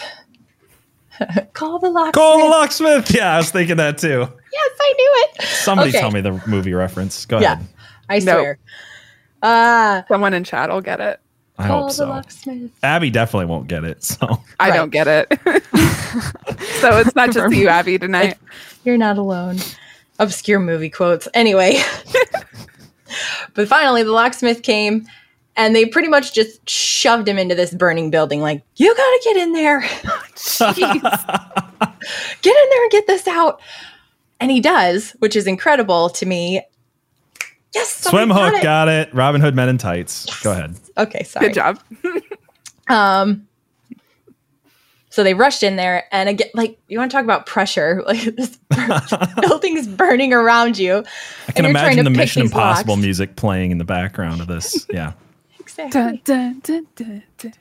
Call the locksmith. Yeah, I was thinking that too. Yes, I knew it. Somebody tell me the movie reference. Go ahead. I swear. Someone in chat will get it. I hope so. Locksmith. Abby definitely won't get it. So I don't get it. So it's not just you, Abby, tonight. You're not alone. Obscure movie quotes. Anyway. But finally, the locksmith came, and they pretty much just shoved him into this burning building. Like, you got to get in there. Jeez. Get in there and get this out. And he does, which is incredible to me. Yes. Swim hook. Got it. Robin Hood Men in Tights. Yes. Go ahead. Okay. Sorry. Good job. So they rushed in there, and again, like, you want to talk about pressure, like this building's burning around you. I can imagine the Mission Impossible music playing in the background of this. Yeah. Exactly. Dun, dun, dun, dun, dun.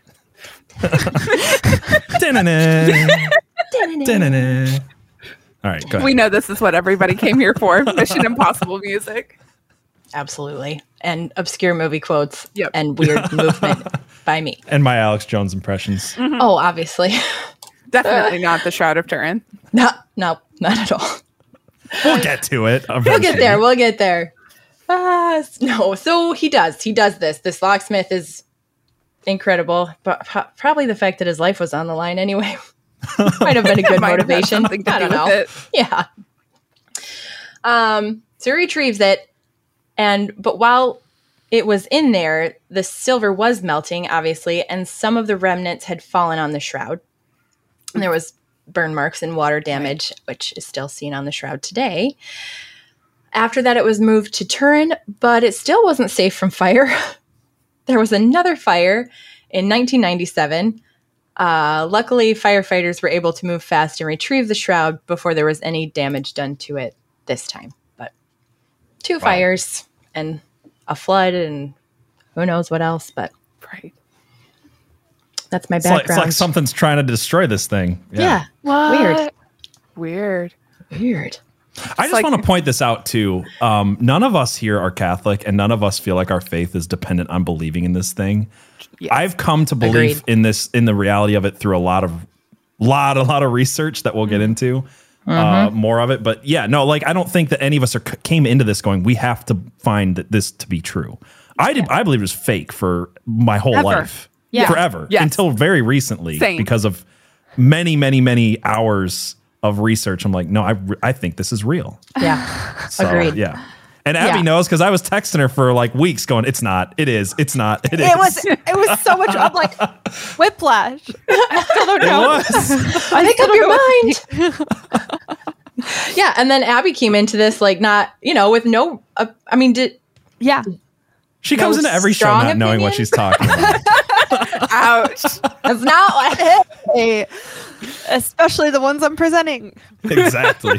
All right, go ahead. We know this is what everybody came here for. Mission Impossible music. Absolutely. And obscure movie quotes and weird movement by me. And my Alex Jones impressions. Mm-hmm. Oh, obviously. Definitely not the Shroud of Turin. No, not at all. We'll get to it. Eventually. We'll get there. So he does. He does this. This locksmith is incredible. But probably the fact that his life was on the line anyway. Might have been a good motivation. I don't know. Yeah. So he retrieves it, but while it was in there, the silver was melting, obviously, and some of the remnants had fallen on the shroud. And there was burn marks and water damage, which is still seen on the shroud today. After that, it was moved to Turin, but it still wasn't safe from fire. There was another fire in 1997. Luckily, firefighters were able to move fast and retrieve the shroud before there was any damage done to it this time. But two fires and a flood and who knows what else, but that's my background. It's like something's trying to destroy this thing. Yeah. Weird. I just want to point this out too. None of us here are Catholic, and none of us feel like our faith is dependent on believing in this thing. Yes. I've come to believe in the reality of it through a lot of research that we'll get into more of it. But yeah, no, like I don't think that any of us came into this going, we have to find this to be true. I believe it was fake for my whole life. Yeah. Forever. Yes. Until very recently. Same. Because of many, many, many hours of research. I'm like, no, I think this is real. Yeah. So, agreed. Yeah. And Abby knows because I was texting her for like weeks going, it's not, it is, it's not, it is. It was so much. I'm like, whiplash. I still don't know. It was. I think up your mind. Yeah. And then Abby came into this like not, with no, I mean, she comes into every show not knowing what she's talking about. Ouch. That's not what it is. Especially the ones I'm presenting. Exactly.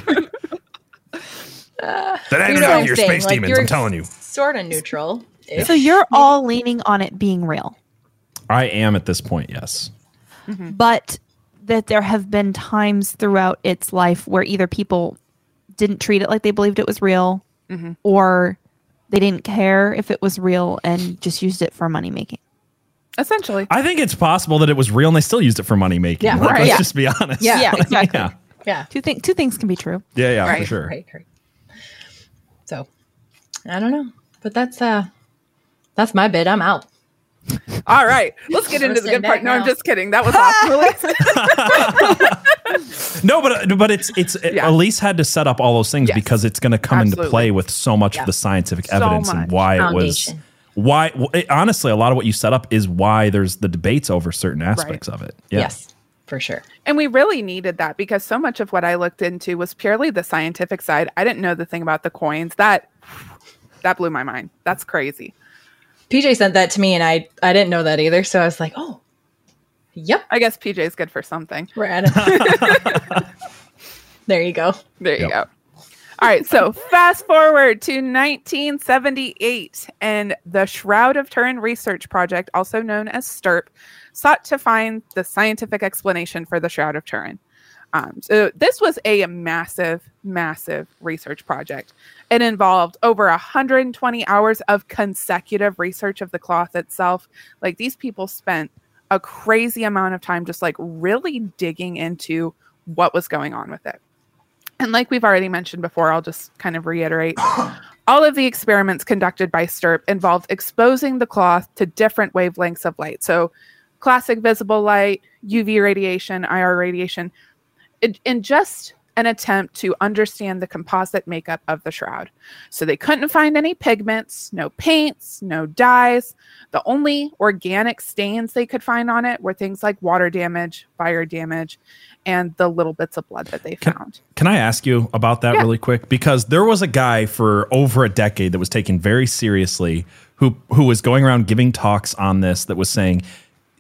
That ended up your space demons, I'm telling you. Sort of neutral. Yeah. So you're all leaning on it being real. I am at this point, yes. Mm-hmm. But that there have been times throughout its life where either people didn't treat it like they believed it was real or... they didn't care if it was real and just used it for money making. Essentially. I think it's possible that it was real and they still used it for money making. Yeah, right. Let's just be honest. Yeah, exactly. Yeah. Two things can be true. Yeah, right, for sure. Right. So, I don't know. But that's my bit. I'm out. All right. Let's get into the good part. No, I'm just kidding. That was awesome. No, but it's Elise had to set up all those things because it's going to come into play with so much of the scientific evidence and why foundation. Honestly, a lot of what you set up is why there's the debates over certain aspects of it. Yeah. Yes, for sure. And we really needed that because so much of what I looked into was purely the scientific side. I didn't know the thing about the coins. That blew my mind. That's crazy. PJ sent that to me, and I didn't know that either. So I was like, oh, yep. I guess PJ is good for something. We're at it. There you go. There you go. All right. So fast forward to 1978, and the Shroud of Turin Research Project, also known as STURP, sought to find the scientific explanation for the Shroud of Turin. So this was a massive, massive research project. It involved over 120 hours of consecutive research of the cloth itself. Like these people spent a crazy amount of time just like really digging into what was going on with it. And like we've already mentioned before, I'll just kind of reiterate. All of the experiments conducted by STURP involved exposing the cloth to different wavelengths of light. So classic visible light, UV radiation, IR radiation, in just an attempt to understand the composite makeup of the shroud. So they couldn't find any pigments, no paints, no dyes. The only organic stains they could find on it were things like water damage, fire damage, and the little bits of blood that they found. Can I ask you about that really quick? Because there was a guy for over a decade that was taken very seriously who was going around giving talks on this that was saying,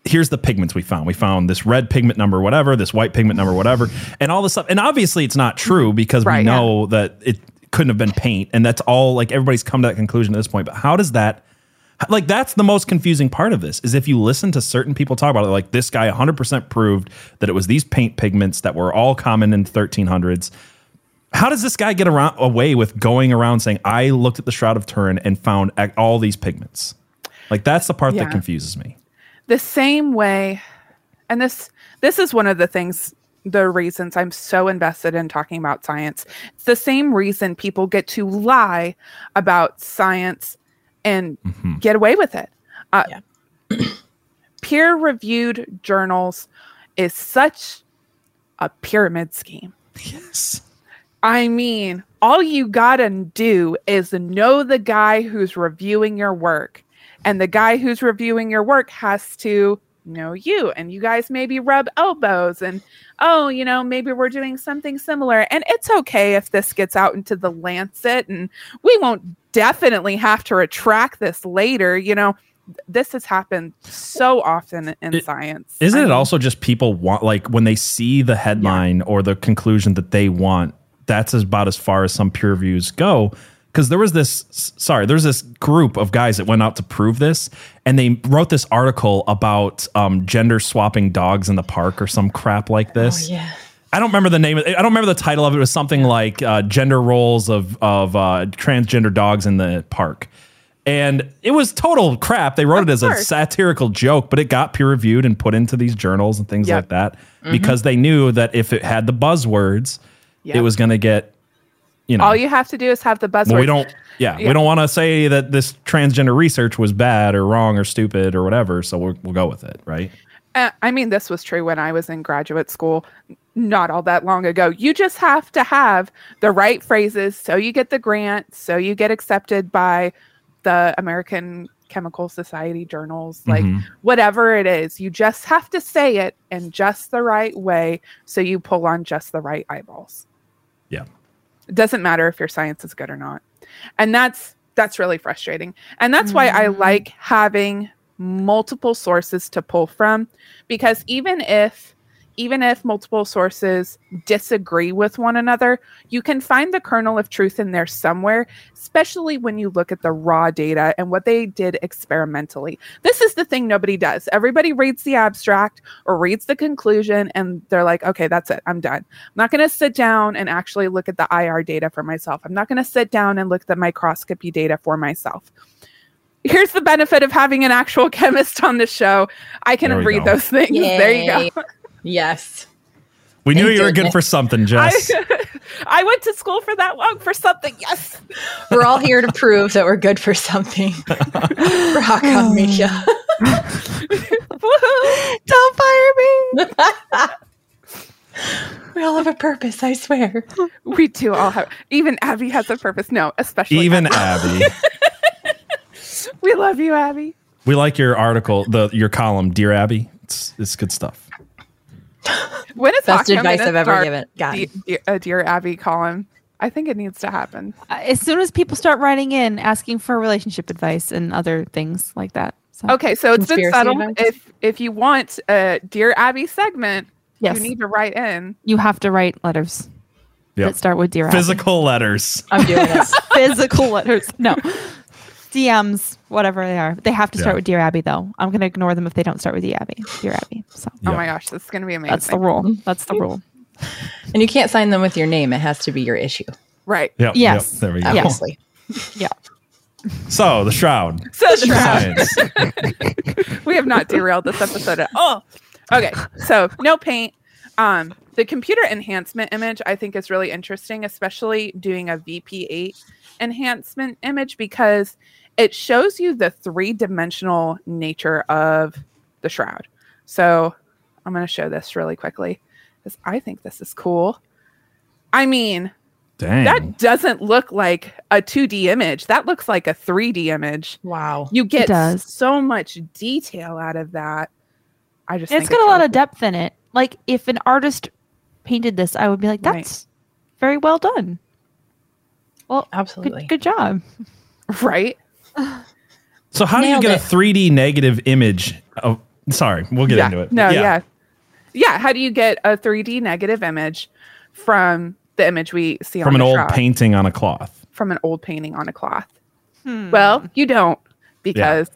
here's the pigments we found. We found this red pigment number, whatever, this white pigment number, whatever, and all this stuff. And obviously it's not true because we know that it couldn't have been paint. And that's all, like, everybody's come to that conclusion at this point. But how does that, like, that's the most confusing part of this is if you listen to certain people talk about it, like this guy 100% proved that it was these paint pigments that were all common in the 1300s. How does this guy get away with going around saying, I looked at the Shroud of Turin and found all these pigments? Like, that's the part that confuses me. The same way, and this is one of the things, the reasons I'm so invested in talking about science. It's the same reason people get to lie about science and get away with it. Peer-reviewed journals is such a pyramid scheme. Yes. I mean, all you gotta do is know the guy who's reviewing your work. And the guy who's reviewing your work has to know you, and you guys maybe rub elbows, and oh, you know, maybe we're doing something similar, and it's okay if this gets out into the Lancet, and we won't definitely have to retract this later. You know, this has happened so often in science. Isn't it also just people want, like, when they see the headline or the conclusion that they want, that's about as far as some peer reviews go. Because there was this, there's this group of guys that went out to prove this, and they wrote this article about gender swapping dogs in the park or some crap like this. Oh, yeah. I don't remember the name. I don't remember the title of it. It was something like gender roles of transgender dogs in the park. And it was total crap. They wrote it as a satirical joke, but it got peer reviewed and put into these journals and things like that because they knew that if it had the buzzwords, it was going to get, you know. All you have to do is have the buzzwords. Well, we don't, we don't want to say that this transgender research was bad or wrong or stupid or whatever. So we'll go with it, right? I mean, this was true when I was in graduate school not all that long ago. You just have to have the right phrases so you get the grant, so you get accepted by the American Chemical Society journals, like whatever it is, you just have to say it in just the right way so you pull on just the right eyeballs. Yeah. It doesn't matter if your science is good or not. And that's really frustrating. And that's why I like having multiple sources to pull from, because even if multiple sources disagree with one another, you can find the kernel of truth in there somewhere, especially when you look at the raw data and what they did experimentally. This is the thing nobody does. Everybody reads the abstract or reads the conclusion, and they're like, okay, that's it. I'm done. I'm not going to sit down and actually look at the IR data for myself. I'm not going to sit down and look at the microscopy data for myself. Here's the benefit of having an actual chemist on the show. I can read those things. Yay. There you go. Yes. We knew you were good for something, Jess. I went to school for that long for something. Yes. We're all here to prove that we're good for something. Rock on, Misha. Don't fire me. We all have a purpose, I swear. We do all have. Even Abby has a purpose. No, especially even Abby. We love you, Abby. We like your article, your column, Dear Abby. It's good stuff. When it's best advice I've ever given. A Dear Abby column. I think it needs to happen as soon as people start writing in asking for relationship advice and other things like that. So, okay, so it's been settled. Advice. If you want a Dear Abby segment, you need to write in. You have to write letters that start with Dear Abby. Physical letters. I'm doing this. Physical letters. No. DMs, whatever they are. They have to start with Dear Abby, though. I'm going to ignore them if they don't start with Dear Abby. So. Oh, my gosh. That's going to be amazing. That's the rule. And you can't sign them with your name. It has to be your issue. Right. Yep. Yes. Yep. There we go. Obviously. Yeah. So, the Shroud. We have not derailed this episode at all. Okay. So, no paint. The computer enhancement image, I think, is really interesting, especially doing a VP8 enhancement image, because it shows you the three-dimensional nature of the shroud. So I'm going to show this really quickly because I think this is cool. I mean, that doesn't look like a 2D image. That looks like a 3D image. Wow. You get so much detail out of that. I just think it's got a lot of depth in it. Like, if an artist painted this, I would be like, that's very well done. Well, absolutely. Good job. Right? So how do you get a 3D negative image? Oh, sorry. We'll get into it. No, yeah. How do you get a 3D negative image from the image we see on the shroud? Painting on a cloth. From an old painting on a cloth. Well, you don't, because...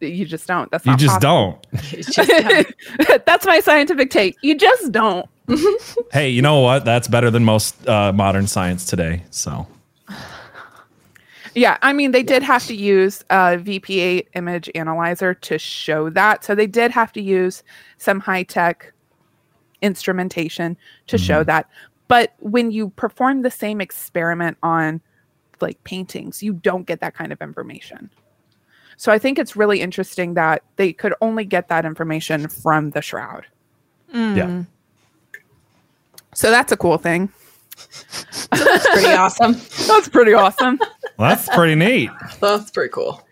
You just don't. That's not possible. You just don't. That's my scientific take. You just don't. Hey, you know what? That's better than most modern science today. So, yeah, I mean, they did have to use a VP8 image analyzer to show that. So they did have to use some high tech instrumentation to show that. But when you perform the same experiment on like paintings, you don't get that kind of information. So I think it's really interesting that they could only get that information from the shroud. Yeah. So that's a cool thing. That's pretty awesome. That's pretty awesome. Well, that's pretty neat. That's pretty cool.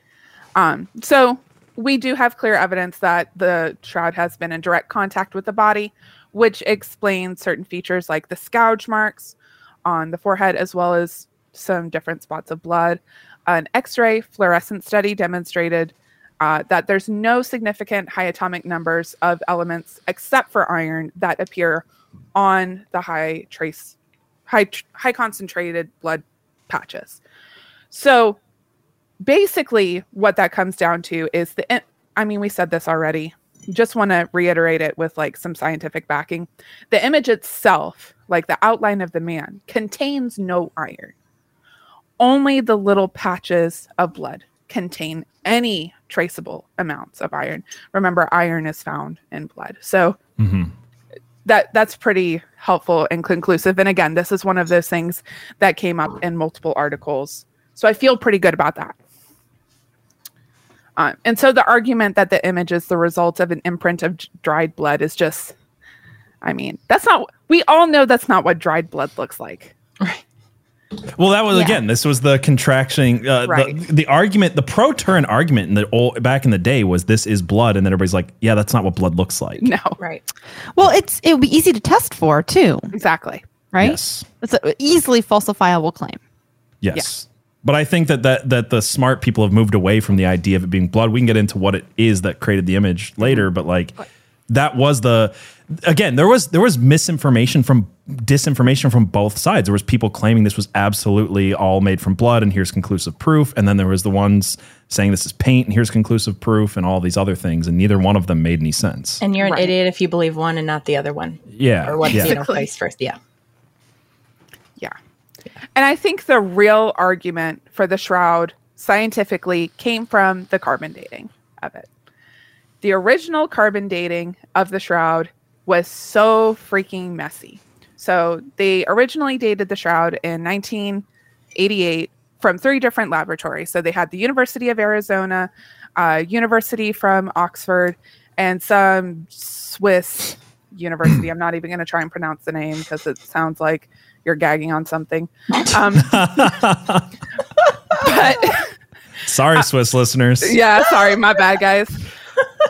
So we do have clear evidence that the shroud has been in direct contact with the body, which explains certain features like the scourge marks on the forehead, as well as some different spots of blood. An X-ray fluorescent study demonstrated that there's no significant high atomic numbers of elements except for iron that appear on the high concentrated blood patches. So basically what that comes down to is we said this already, just want to reiterate it with like some scientific backing. The image itself, like the outline of the man, contains no iron. Only the little patches of blood contain any traceable amounts of iron. Remember, iron is found in blood. So that's pretty helpful and conclusive. And again, this is one of those things that came up in multiple articles. So I feel pretty good about that. And so the argument that the image is the result of an imprint of dried blood is just, that's not, we all know that's not what dried blood looks like. Right. Well, that was, again, this was the contraction, right. the argument, the pro-Turin argument back in the day was this is blood. And then everybody's like, yeah, that's not what blood looks like. No. Right. Well, it would be easy to test for too. Exactly. Right. Yes. It's an easily falsifiable claim. Yes. Yeah. But I think that the smart people have moved away from the idea of it being blood. We can get into what it is that created the image later, but that was there was misinformation from disinformation from both sides. There was people claiming this was absolutely all made from blood and here's conclusive proof. And then there was the ones saying this is paint and here's conclusive proof and all these other things. And neither one of them made any sense. And you're an idiot if you believe one and not the other one. Yeah. Or what's placed first. Yeah. Yeah. And I think the real argument for the shroud scientifically came from the carbon dating of it. The original carbon dating of the shroud was so freaking messy. So they originally dated the shroud in 1988 from three different laboratories. So they had the University of Arizona, University from Oxford, and some Swiss university. I'm not even going to try and pronounce the name because it sounds like you're gagging on something. Sorry, Swiss listeners. Yeah, sorry. My bad, guys.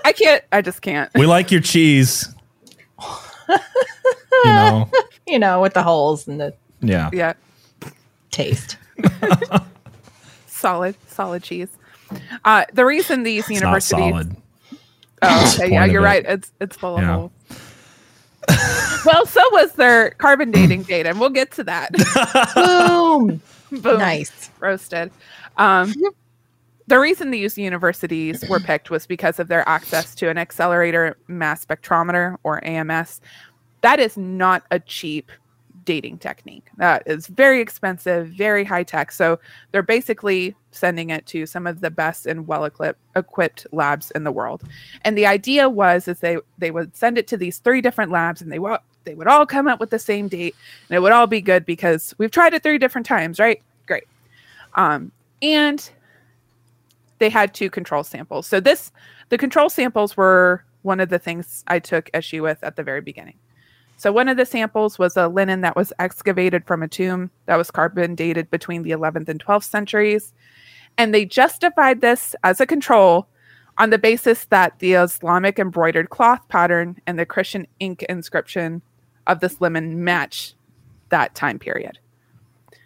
I just can't. We like your cheese. With the holes and the taste. solid cheese. The reason these universities not solid. Oh, okay, yeah, you're right. It's full of holes. Well, so was their carbon dating data, and we'll get to that. Boom, nice, roasted. The reason these universities were picked was because of their access to an accelerator mass spectrometer, or AMS. That is not a cheap dating technique. That is very expensive, very high tech. So they're basically sending it to some of the best and well-equipped labs in the world. And the idea was is they would send it to these three different labs, and they would all come up with the same date, and it would all be good because we've tried it three different times, right? Great. And they had two control samples. So the control samples were one of the things I took issue with at the very beginning. So one of the samples was a linen that was excavated from a tomb that was carbon dated between the 11th and 12th centuries. And they justified this as a control on the basis that the Islamic embroidered cloth pattern and the Christian ink inscription of this linen match that time period.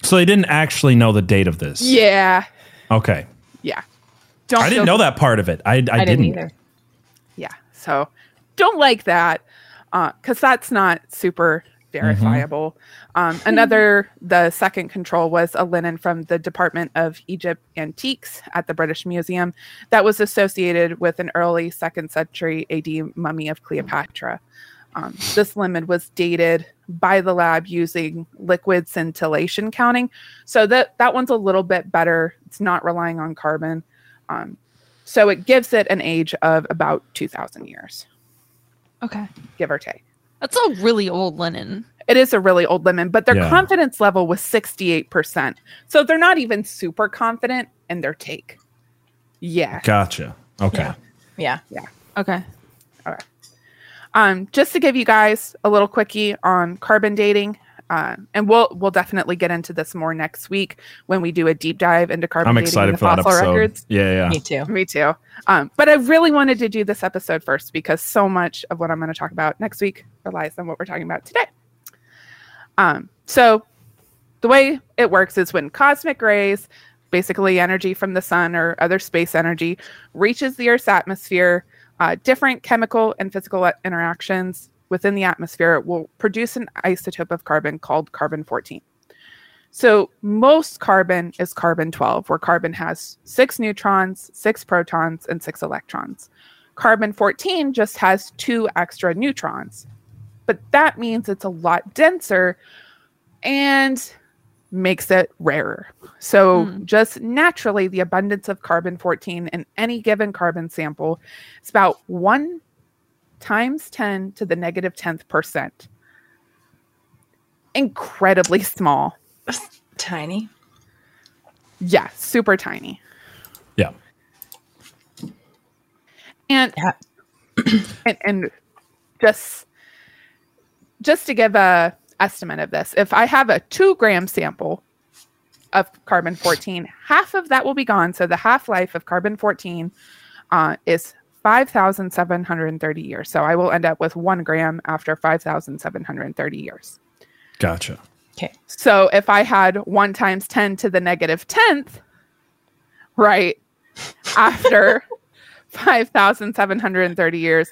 So they didn't actually know the date of this. Yeah. Okay. Yeah. I didn't know that part of it. I didn't either. Yeah. So don't like that because that's not super verifiable. The second control was a linen from the Department of Egypt Antiques at the British Museum that was associated with an early 2nd century AD mummy of Cleopatra. This linen was dated by the lab using liquid scintillation counting. So that one's a little bit better. It's not relying on carbon. So it gives it an age of about 2,000 years. Okay. Give or take. That's a really old linen. It is a really old linen, but their confidence level was 68%. So they're not even super confident in their take. Yeah. Gotcha. Okay. Yeah. Okay. All right. Just to give you guys a little quickie on carbon dating, And we'll definitely get into this more next week when we do a deep dive into carbon dating and the fossil records. Yeah. Me too. But I really wanted to do this episode first because so much of what I'm going to talk about next week relies on what we're talking about today. So the way it works is when cosmic rays, basically energy from the sun or other space energy, reaches the Earth's atmosphere, different chemical and physical interactions within the atmosphere will produce an isotope of carbon called carbon-14. So most carbon is carbon-12, where carbon has 6 neutrons, 6 protons, and 6 electrons. Carbon-14 just has 2 extra neutrons. But that means it's a lot denser and makes it rarer. So just naturally, the abundance of carbon-14 in any given carbon sample is about 1 times 10 to the negative 10th percent. Incredibly small. Tiny. Yeah, super tiny. Yeah. And just to give a estimate of this, if I have a 2-gram sample of carbon-14, half of that will be gone. So the half-life of carbon-14 is 5,730 years. So I will end up with 1 gram after 5,730 years. Gotcha. Okay. So if I had 1 times 10 to the negative 10th, right, after 5,730 years,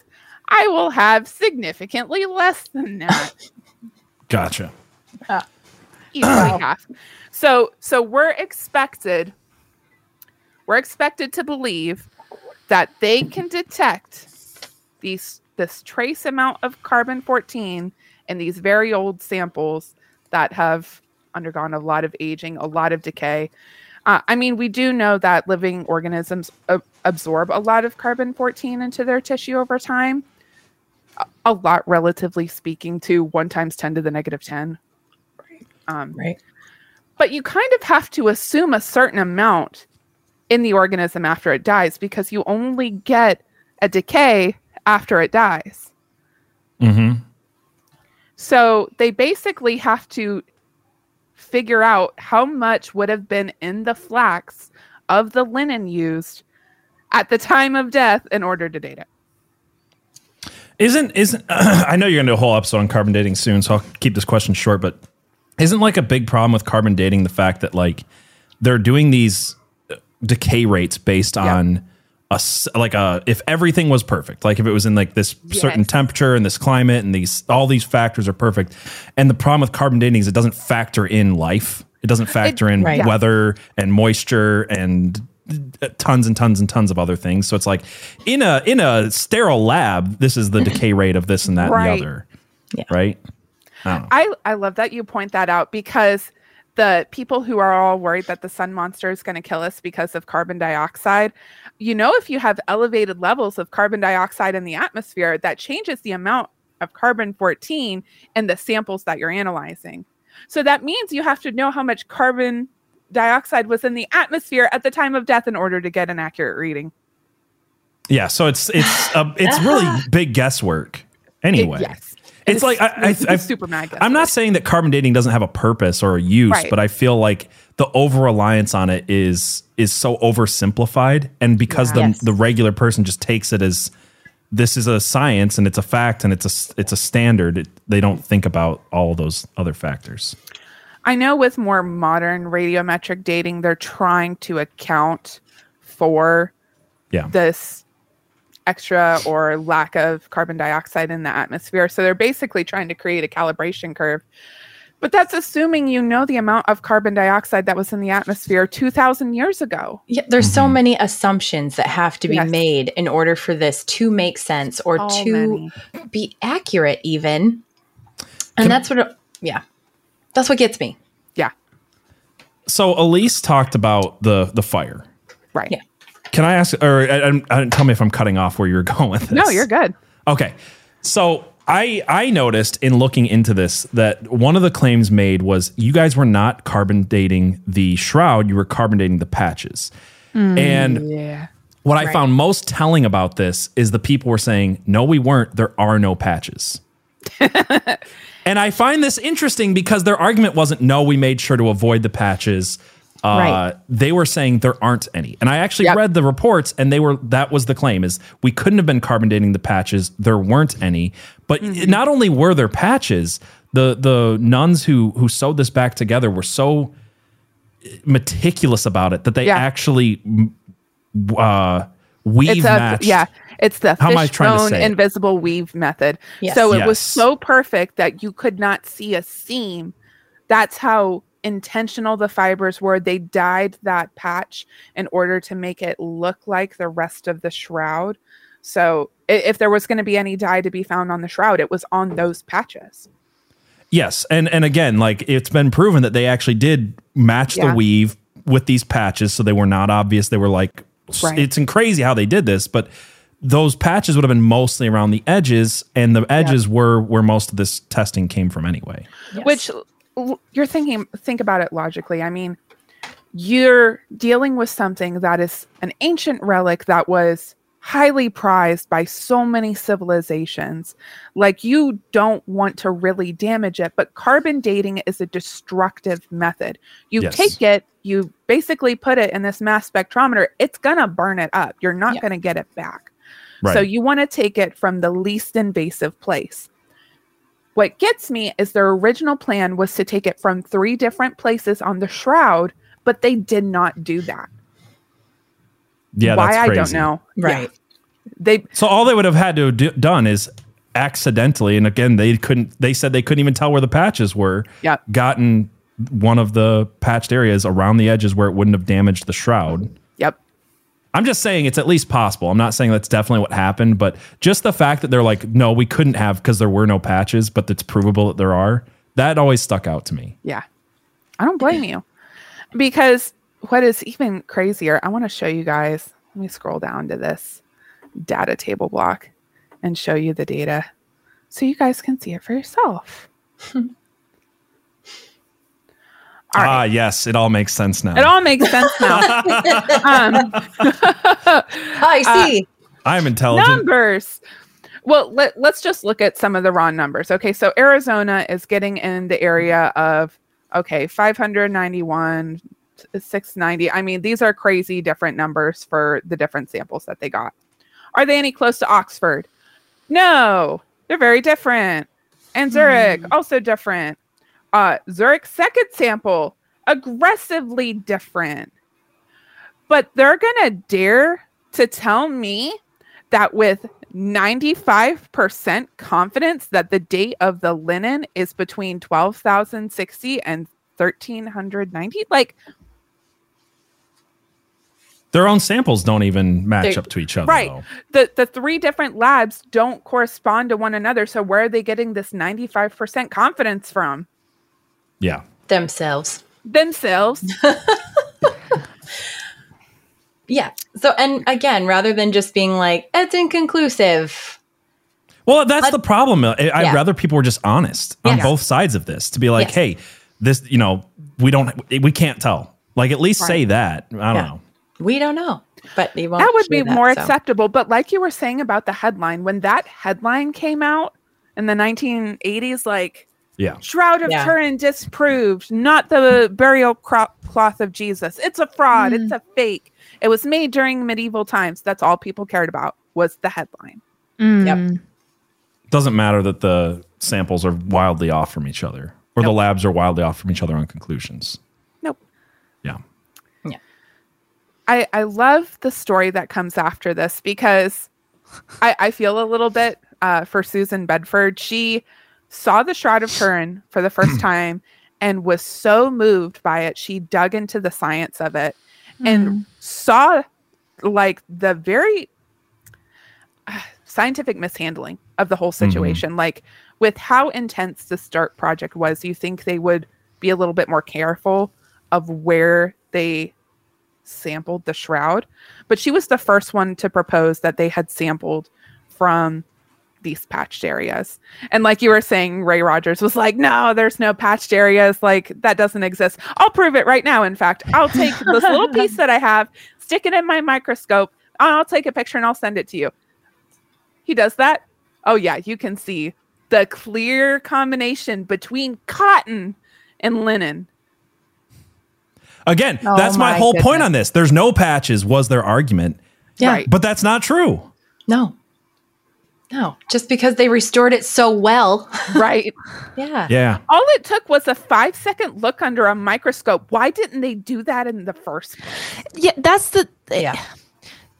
I will have significantly less than that. Gotcha. Easily half. So we're expected to believe that they can detect this trace amount of carbon-14 in these very old samples that have undergone a lot of aging, a lot of decay. We do know that living organisms absorb a lot of carbon-14 into their tissue over time. A lot, relatively speaking, to 1 times 10 to the negative 10. Right. But you kind of have to assume a certain amount in the organism after it dies, because you only get a decay after it dies. Mm-hmm. So they basically have to figure out how much would have been in the flax of the linen used at the time of death in order to date it. I know you're going to do a whole episode on carbon dating soon, so I'll keep this question short, but isn't like a big problem with carbon dating the fact that like they're doing these decay rates based on if everything was perfect, like if it was in like this certain temperature and this climate and these, all these factors are perfect. And the problem with carbon dating is it doesn't factor in life. It doesn't factor in weather and moisture and tons and tons and tons of other things. So it's like in a sterile lab, this is the decay rate of this and that and the other. Yeah. Right. I love that you point that out, because the people who are all worried that the sun monster is going to kill us because of carbon dioxide, if you have elevated levels of carbon dioxide in the atmosphere, that changes the amount of carbon-14 in the samples that you're analyzing. So that means you have to know how much carbon dioxide was in the atmosphere at the time of death in order to get an accurate reading. Yeah, so it's really big guesswork. Anyway, it's like I super mad guesswork. I'm not saying that carbon dating doesn't have a purpose or a use, but I feel like the over reliance on it is so oversimplified, and because the regular person just takes it as this is a science and it's a fact and it's a standard. They don't think about all those other factors. I know with more modern radiometric dating, they're trying to account for this extra or lack of carbon dioxide in the atmosphere. So they're basically trying to create a calibration curve. But that's assuming the amount of carbon dioxide that was in the atmosphere 2,000 years ago. Yeah, there's so many assumptions that have to be made in order for this to make sense or be accurate even. And that's what gets me. Yeah. So Elise talked about the fire. Right. Yeah. Can I ask, or tell me if I'm cutting off where you're going with this? No, you're good. Okay. So I noticed in looking into this that one of the claims made was you guys were not carbon dating the shroud. You were carbon dating the patches. What I found most telling about this is the people were saying, no, we weren't. There are no patches. And I find this interesting because their argument wasn't, no, we made sure to avoid the patches. Right. They were saying there aren't any. And I actually read the reports, and they were, that was the claim, is we couldn't have been carbon dating the patches. There weren't any. But not only were there patches, the nuns who sewed this back together were so meticulous about it that they actually weave matched. It's the fishbone invisible weave method. Yes. So it was so perfect that you could not see a seam. That's how intentional the fibers were. They dyed that patch in order to make it look like the rest of the shroud. So if there was going to be any dye to be found on the shroud, it was on those patches. Yes. And again, like, it's been proven that they actually did match the weave with these patches. So they were not obvious. They were like, it's crazy how they did this, but those patches would have been mostly around the edges, and the edges were where most of this testing came from anyway. Yes. Which you're thinking, think about it logically. I mean, you're dealing with something that is an ancient relic that was highly prized by so many civilizations. Like, you don't want to really damage it, but carbon dating is a destructive method. You take it, you basically put it in this mass spectrometer, it's going to burn it up. You're not going to get it back. Right. So you want to take it from the least invasive place. What gets me is their original plan was to take it from three different places on the shroud, but they did not do that. Yeah, why, that's crazy. I don't know. Right. Yeah. So all they would have had to have done is accidentally, and again, they said they couldn't even tell where the patches were, gotten one of the patched areas around the edges where it wouldn't have damaged the shroud. I'm just saying it's at least possible. I'm not saying that's definitely what happened, but just the fact that they're like, no, we couldn't have because there were no patches, but it's provable that there are, that always stuck out to me. Yeah. I don't blame you. Because what is even crazier, I want to show you guys. Let me scroll down to this data table block and show you the data so you guys can see it for yourself. Right. Ah, yes. It all makes sense now. I see. I'm intelligent. Numbers. Well, let's just look at some of the raw numbers. Okay, so Arizona is getting in the area of, 591, 690. I mean, these are crazy different numbers for the different samples that they got. Are they any close to Oxford? No, they're very different. And Zurich, also different. Zurich's second sample, aggressively different. But they're going to dare to tell me that with 95% confidence that the date of the linen is between 12,060 and 1,390? Like, their own samples don't even match up to each other. Right. Though. The three different labs don't correspond to one another. So where are they getting this 95% confidence from? Yeah. Themselves. Yeah. So, and again, rather than just being like, it's inconclusive. Well, that's the problem. I'd rather people were just honest on both sides of this to be like, hey, this, we can't tell. Like, at least say that. I don't know. We don't know. But they won't. That would be more acceptable. But like you were saying about the headline, when that headline came out in the 1980s, like, Shroud of Turin disproved, not the burial cloth of Jesus. It's a fraud. It's a fake. It was made during medieval times. That's all people cared about was the headline. Yep. Doesn't matter that the samples are wildly off from each other or the labs are wildly off from each other on conclusions. Nope. Yeah. Yeah. I love the story that comes after this because I feel a little bit for Susan Bedford. She saw the Shroud of Turin for the first time and was so moved by it. She dug into the science of it and saw like the very scientific mishandling of the whole situation. Like with how intense the START project was, you think they would be a little bit more careful of where they sampled the shroud. But she was the first one to propose that they had sampled from these patched areas. And like you were saying, Ray Rogers was like, no, there's no patched areas. Like, that doesn't exist. I'll prove it right now. In fact, I'll take this little piece that I have, stick it in my microscope. I'll take a picture and I'll send it to you. He does that. Oh yeah, you can see the clear combination between cotton and linen. Again, that's my whole point on this. There's no patches was their argument. Yeah. Right. But that's not true. No. No. Just because they restored it so well. Right. Yeah. Yeah. All it took was a 5-second look under a microscope. Why didn't they do that in the first place? Yeah, that's the... Yeah.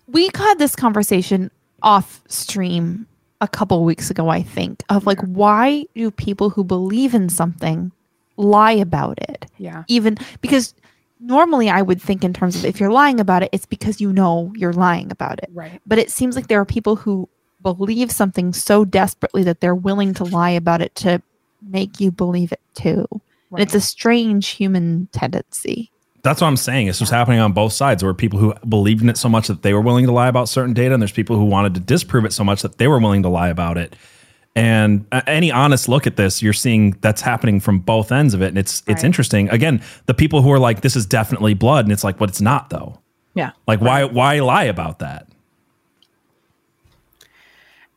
We had this conversation off stream a couple weeks ago, I think, of like, why do people who believe in something lie about it? Yeah. Even because... Normally, I would think in terms of if you're lying about it, it's because you know you're lying about it. Right. But it seems like there are people who believe something so desperately that they're willing to lie about it to make you believe it too. Right. And it's a strange human tendency. That's what I'm saying. It's just happening on both sides. There were people who believed in it so much that they were willing to lie about certain data, and there's people who wanted to disprove it so much that they were willing to lie about it. And any honest look at this, you're seeing that's happening from both ends of it. And it's interesting. Again, the people who are like, this is definitely blood. And it's like, but it's not, though. Yeah. Like, why lie about that?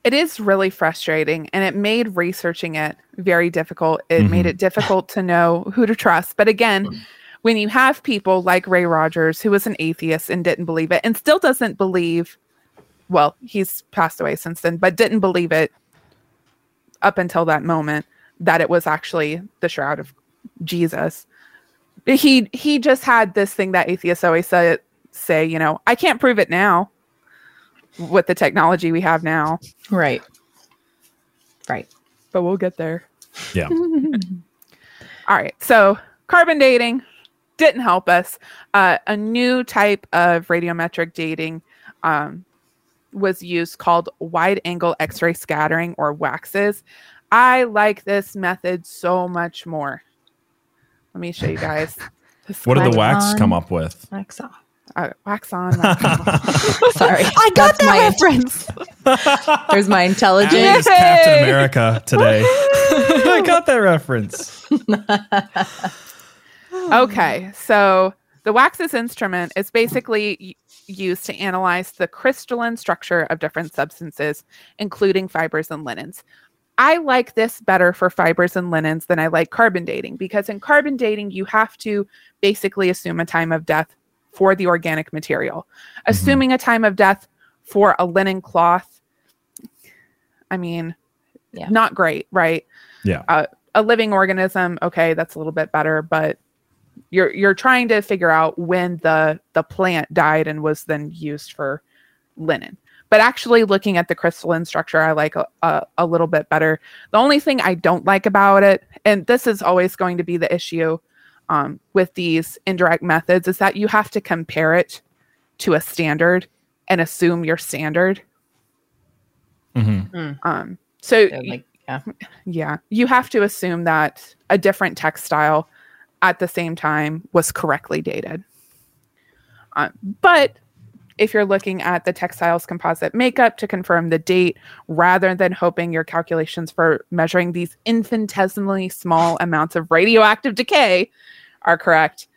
It is really frustrating. And it made researching it very difficult. It made it difficult to know who to trust. But again, when you have people like Ray Rogers, who was an atheist and didn't believe it and still doesn't believe, well, he's passed away since then, but didn't believe it up until that moment that it was actually the shroud of Jesus. He just had this thing that atheists always say, you know, I can't prove it now with the technology we have now. Right. Right. But we'll get there. Yeah. All right. So carbon dating didn't help us. A new type of radiometric dating, was used called wide angle x-ray scattering or waxes. I like this method so much more. Let me show you guys. What did the wax on, come up with? Wax off. Wax on. Wax off. Sorry. I got that reference. There's my intelligence. Is Captain America today. I got that reference. Okay. So the waxes instrument is basically used to analyze the crystalline structure of different substances, including fibers and linens. I like this better for fibers and linens than I like carbon dating, because in carbon dating, you have to basically assume a time of death for the organic material. Assuming a time of death for a linen cloth, I mean, not great, right? Yeah. A living organism, okay, that's a little bit better, but you're trying to figure out when the plant died and was then used for linen. But actually looking at the crystalline structure, I like a little bit better. The only thing I don't like about it, and this is always going to be the issue with these indirect methods, is that you have to compare it to a standard and assume your standard. So you have to assume that a different textile at the same time was correctly dated. But if you're looking at the textile's composite makeup to confirm the date, rather than hoping your calculations for measuring these infinitesimally small amounts of radioactive decay are correct,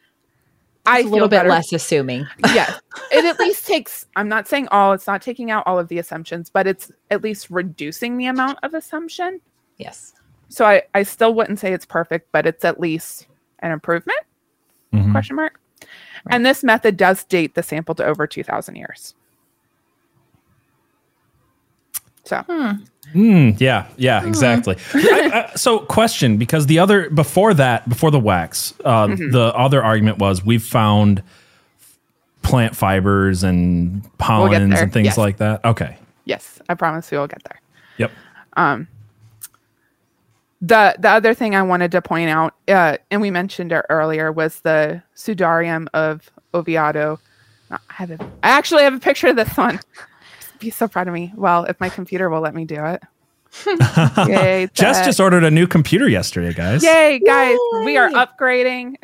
I feel a little bit less assuming. Yes. It at least takes, I'm not saying all, it's not taking out all of the assumptions, but it's at least reducing the amount of assumption. Yes. So I still wouldn't say it's perfect, but it's at least an improvement? Question mark. Right. And this method does date the sample to over 2,000 years. So. Yeah, exactly. So question, because the other, before the wax, the other argument was we've found plant fibers and pollens and things like that. Okay. Yes, I promise we will get there. Yep. The other thing I wanted to point out, and we mentioned it earlier, was the Sudarium of Oviedo. I actually have a picture of this one. Be so proud of me. Well, if my computer will let me do it. Yay! Jess just ordered a new computer yesterday, guys. Yay, guys! Yay. We are upgrading.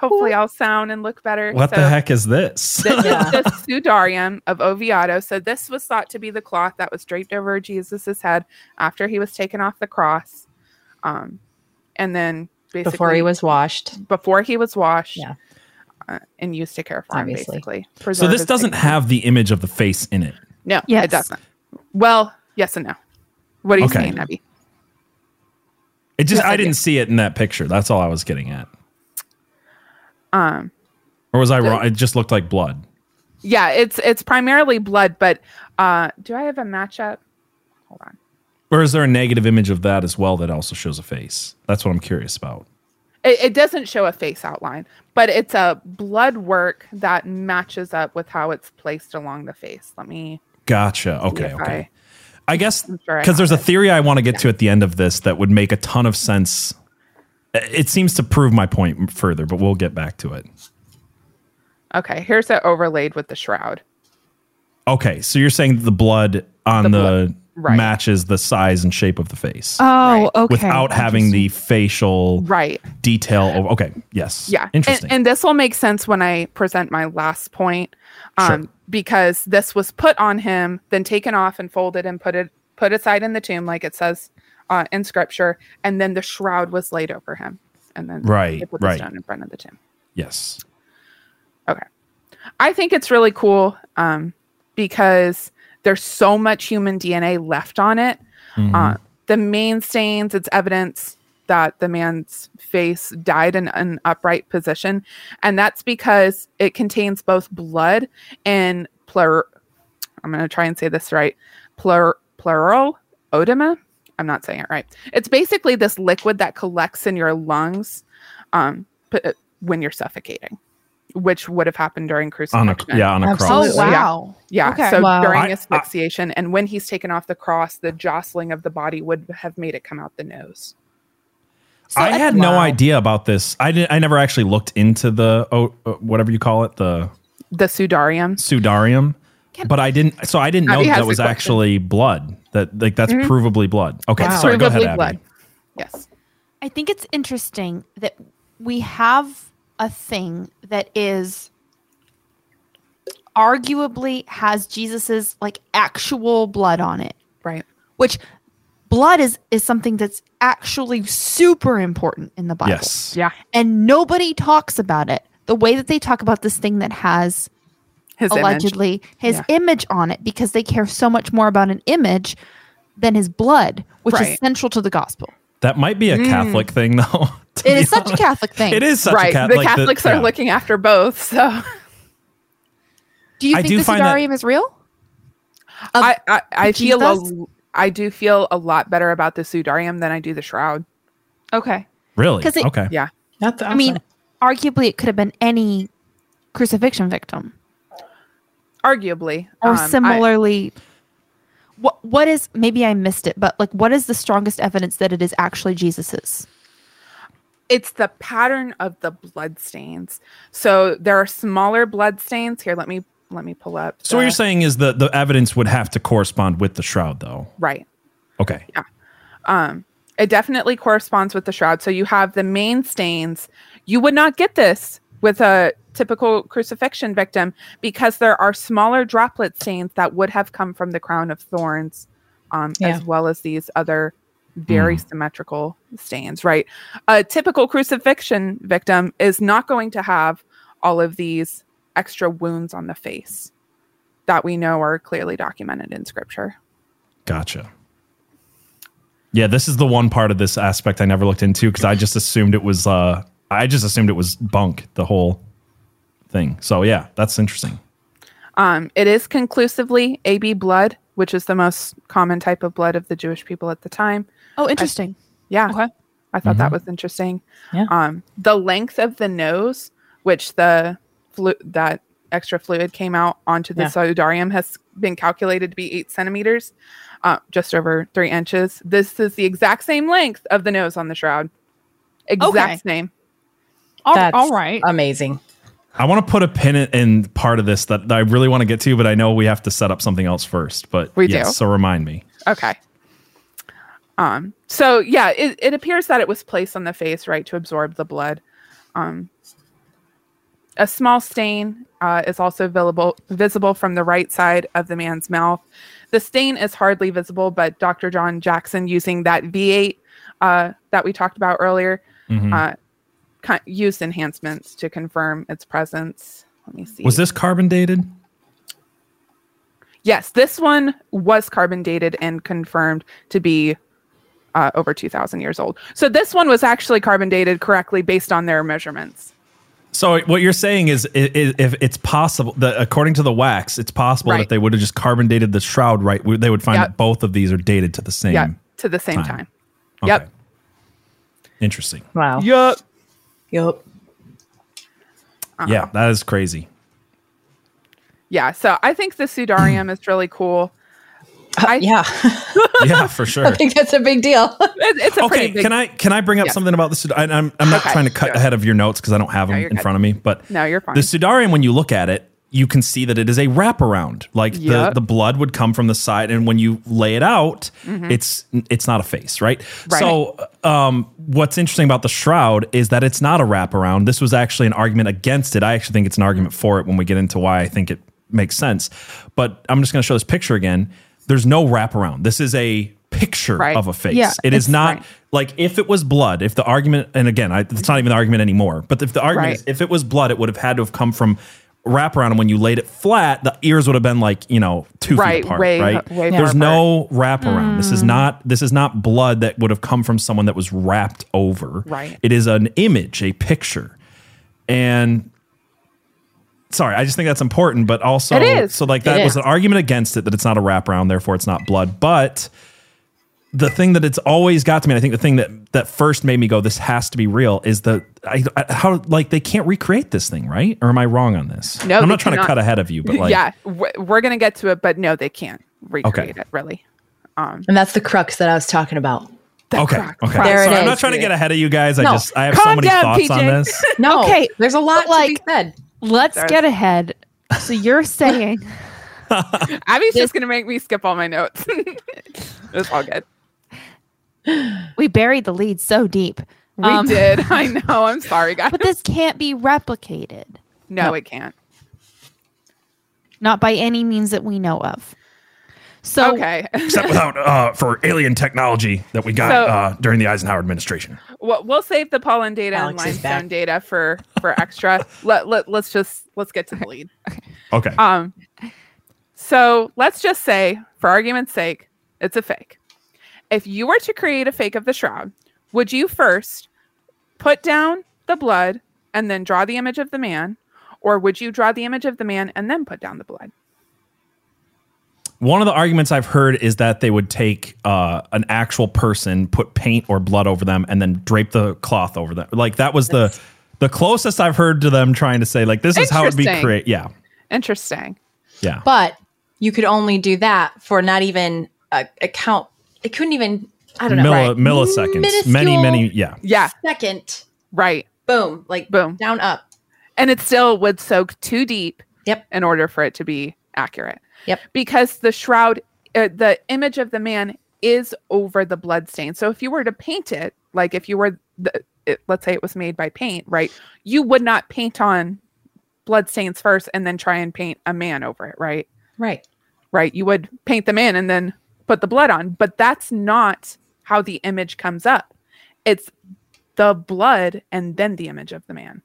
Hopefully, I'll sound and look better. What the heck is this? This is the Sudarium of Oviedo. So this was thought to be the cloth that was draped over Jesus's head after he was taken off the cross, and then basically before he was washed, and used to care for him, basically. So this doesn't have the image of the face in it. No, it doesn't. Well, yes and no. What are you saying, Abby? It just yes, I didn't see it in that picture. That's all I was getting at. Or was I wrong? It just looked like blood. Yeah, it's primarily blood, but do I have a matchup? Hold on. Or is there a negative image of that as well that also shows a face? That's what I'm curious about. It doesn't show a face outline, but it's a blood work that matches up with how it's placed along the face. Let me... Gotcha. Okay. I guess because there's a theory I want to get to at the end of this that would make a ton of sense. It seems to prove my point further, but we'll get back to it. Okay, here's it overlaid with the shroud. Okay, so you're saying the blood on the right. matches the size and shape of the face. Oh, right. Okay. Without having the facial detail. Of, okay, yes. Yeah. Interesting. And this will make sense when I present my last point. Sure. Because this was put on him, then taken off and folded and put aside in the tomb, like it says in scripture, and then the shroud was laid over him, and then they put the stone in front of the tomb. Yes. Okay, I think it's really cool because there's so much human DNA left on it. Mm-hmm. The main stains, it's evidence that the man's face died in an upright position. And that's because it contains both blood and I'm going to try and say this right. Pleural oedema. I'm not saying it right. It's basically this liquid that collects in your lungs when you're suffocating, which would have happened during crucifixion. On a cross. Oh, wow. Yeah. Okay. So during asphyxiation and when he's taken off the cross, the jostling of the body would have made it come out the nose. So I had no idea about this. I never actually looked into the whatever you call it, the Sudarium. But I didn't. So I didn't know that was actually blood. That's provably blood. Okay, sorry. Provably go ahead, Abby. Blood. Yes, I think it's interesting that we have a thing that is arguably has Jesus's like actual blood on it, right? Which blood is something that's actually super important in the Bible. Yes. Yeah. And nobody talks about it the way that they talk about this thing that has his image on it, because they care so much more about an image than his blood, which is central to the gospel. That might be a Catholic thing, though. It is such a Catholic thing. It is such a Catholic thing. The Catholics are looking after both. So, do you think the Sudarium is real? I do feel a lot better about the Sudarium than I do the shroud. Okay. Really? Okay. Yeah. I mean, arguably, it could have been any crucifixion victim. Arguably. Or similarly. What is, maybe I missed it, but like, what is the strongest evidence that it is actually Jesus's? It's the pattern of the blood stains. So there are smaller blood stains here. Let me pull up. So what you're saying is the evidence would have to correspond with the shroud, though. Right. Okay. Yeah. It definitely corresponds with the shroud. So you have the main stains. You would not get this with a typical crucifixion victim because there are smaller droplet stains that would have come from the crown of thorns, as well as these other very symmetrical stains, right? A typical crucifixion victim is not going to have all of these extra wounds on the face that we know are clearly documented in scripture. Gotcha. Yeah, this is the one part of this aspect I never looked into because I just assumed it was bunk, the whole thing. So yeah, that's interesting. It is conclusively AB blood, which is the most common type of blood of the Jewish people at the time. Oh, interesting. Okay. I thought that was interesting. Yeah. The length of the nose, which the that extra fluid came out onto the Sudarium has been calculated to be 8 centimeters, just over 3 inches. This is the exact same length of the nose on the shroud. Exact same. That's all right. Amazing. I want to put a pin in part of this that I really want to get to, but I know we have to set up something else first. But we do. So remind me. Okay. So yeah, it appears that it was placed on the face, right, to absorb the blood. A small stain is also visible from the right side of the man's mouth. The stain is hardly visible, but Dr. John Jackson, using that V8 that we talked about earlier, used enhancements to confirm its presence. Let me see. Was this carbon dated? Yes, this one was carbon dated and confirmed to be over 2,000 years old. So this one was actually carbon dated correctly based on their measurements. So what you're saying is if it's possible, that according to the wax, it's possible that they would have just carbon dated the shroud, right? They would find that both of these are dated to the same time. Okay. Yep. Interesting. Wow. Yep. Yeah, that is crazy. Yeah, so I think the Sudarium is really cool. Yeah, for sure. I think that's a big deal. It's a pretty big... Can I bring up something about the Sudarium? I'm not trying to cut ahead of your notes because I don't have them in front of me. But no, you're fine. The Sudarium, when you look at it, you can see that it is a wraparound. Like the blood would come from the side, and when you lay it out, it's not a face, right? So what's interesting about the shroud is that it's not a wraparound. This was actually an argument against it. I actually think it's an argument for it when we get into why I think it makes sense. But I'm just going to show this picture again. There's no wraparound. This is a picture of a face. Yeah, it is not like if it was blood, if the argument, and again, it's not even the argument anymore, but if the argument is if it was blood, it would have had to have come from wraparound. And when you laid it flat, the ears would have been like, 2 feet apart, right? Way There's no wraparound. This is not blood that would have come from someone that was wrapped over. Right. It is an image, a picture. And sorry, I just think that's important, but also it is. So like that was an argument against it that it's not a wraparound, therefore it's not blood. But the thing that it's always got to me, and I think the thing that first made me go, this has to be real, is that they can't recreate this thing, right? Or am I wrong on this? No, I'm not trying to cut ahead of you, but like yeah, we're gonna get to it, but no, they can't recreate it really. And that's the crux that I was talking about. Okay. Sorry, I'm not trying to get ahead of you guys. No. I have so many thoughts on this. No, okay, there's a lot to be said. Let's get ahead. So you're saying... Abby's just going to make me skip all my notes. It's all good. We buried the lead so deep. We did. I know. I'm sorry, guys. But this can't be replicated. No, it can't. Not by any means that we know of. So, except without for alien technology that we got during the Eisenhower administration. We'll save the pollen data and limestone data for extra. Let's get to the lead. Okay. So let's just say, for argument's sake, it's a fake. If you were to create a fake of the shroud, would you first put down the blood and then draw the image of the man, or would you draw the image of the man and then put down the blood? One of the arguments I've heard is that they would take an actual person, put paint or blood over them, and then drape the cloth over them. Like that was the closest I've heard to them trying to say, like, this is how it'd be created. Yeah. Interesting. Yeah. But you could only do that for not even a count. It couldn't even, I don't know. Milliseconds. Minuscule many. Yeah. Yeah. Second. Right. Boom. Like boom. Down up. And it still would soak too deep. Yep. In order for it to be accurate. Yep. Because the shroud, the image of the man is over the blood stain. So if you were to paint it, like if you were, let's say it was made by paint, right? You would not paint on blood stains first and then try and paint a man over it, right? Right. You would paint the man and then put the blood on, but that's not how the image comes up. It's the blood and then the image of the man.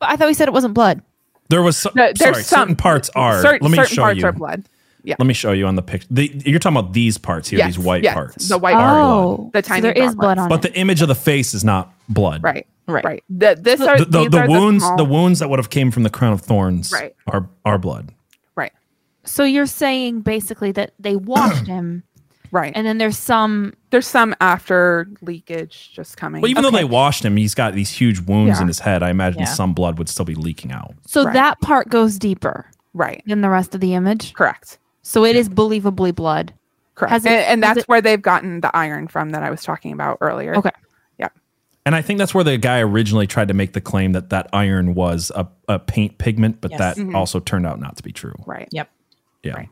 But I thought we said it wasn't blood. There was certain parts are. Let me show you. Certain parts are blood. Yeah. Let me show you on the picture. You're talking about these parts here, these white parts. The white are blood. The tiny. So there is blood on it. But the image of the face is not blood. Right. The wounds that would have came from the crown of thorns are blood. Right. So you're saying basically that they washed him. Right. And then there's some after leakage just coming. Well, even though they washed him, he's got these huge wounds in his head. I imagine some blood would still be leaking out. So that part goes deeper. Right. Than the rest of the image. Correct. So it is believably blood. Correct. And that's where they've gotten the iron from that I was talking about earlier. Okay. Yeah. And I think that's where the guy originally tried to make the claim that iron was a paint pigment, but that also turned out not to be true. Right. Yep. Yeah. Right.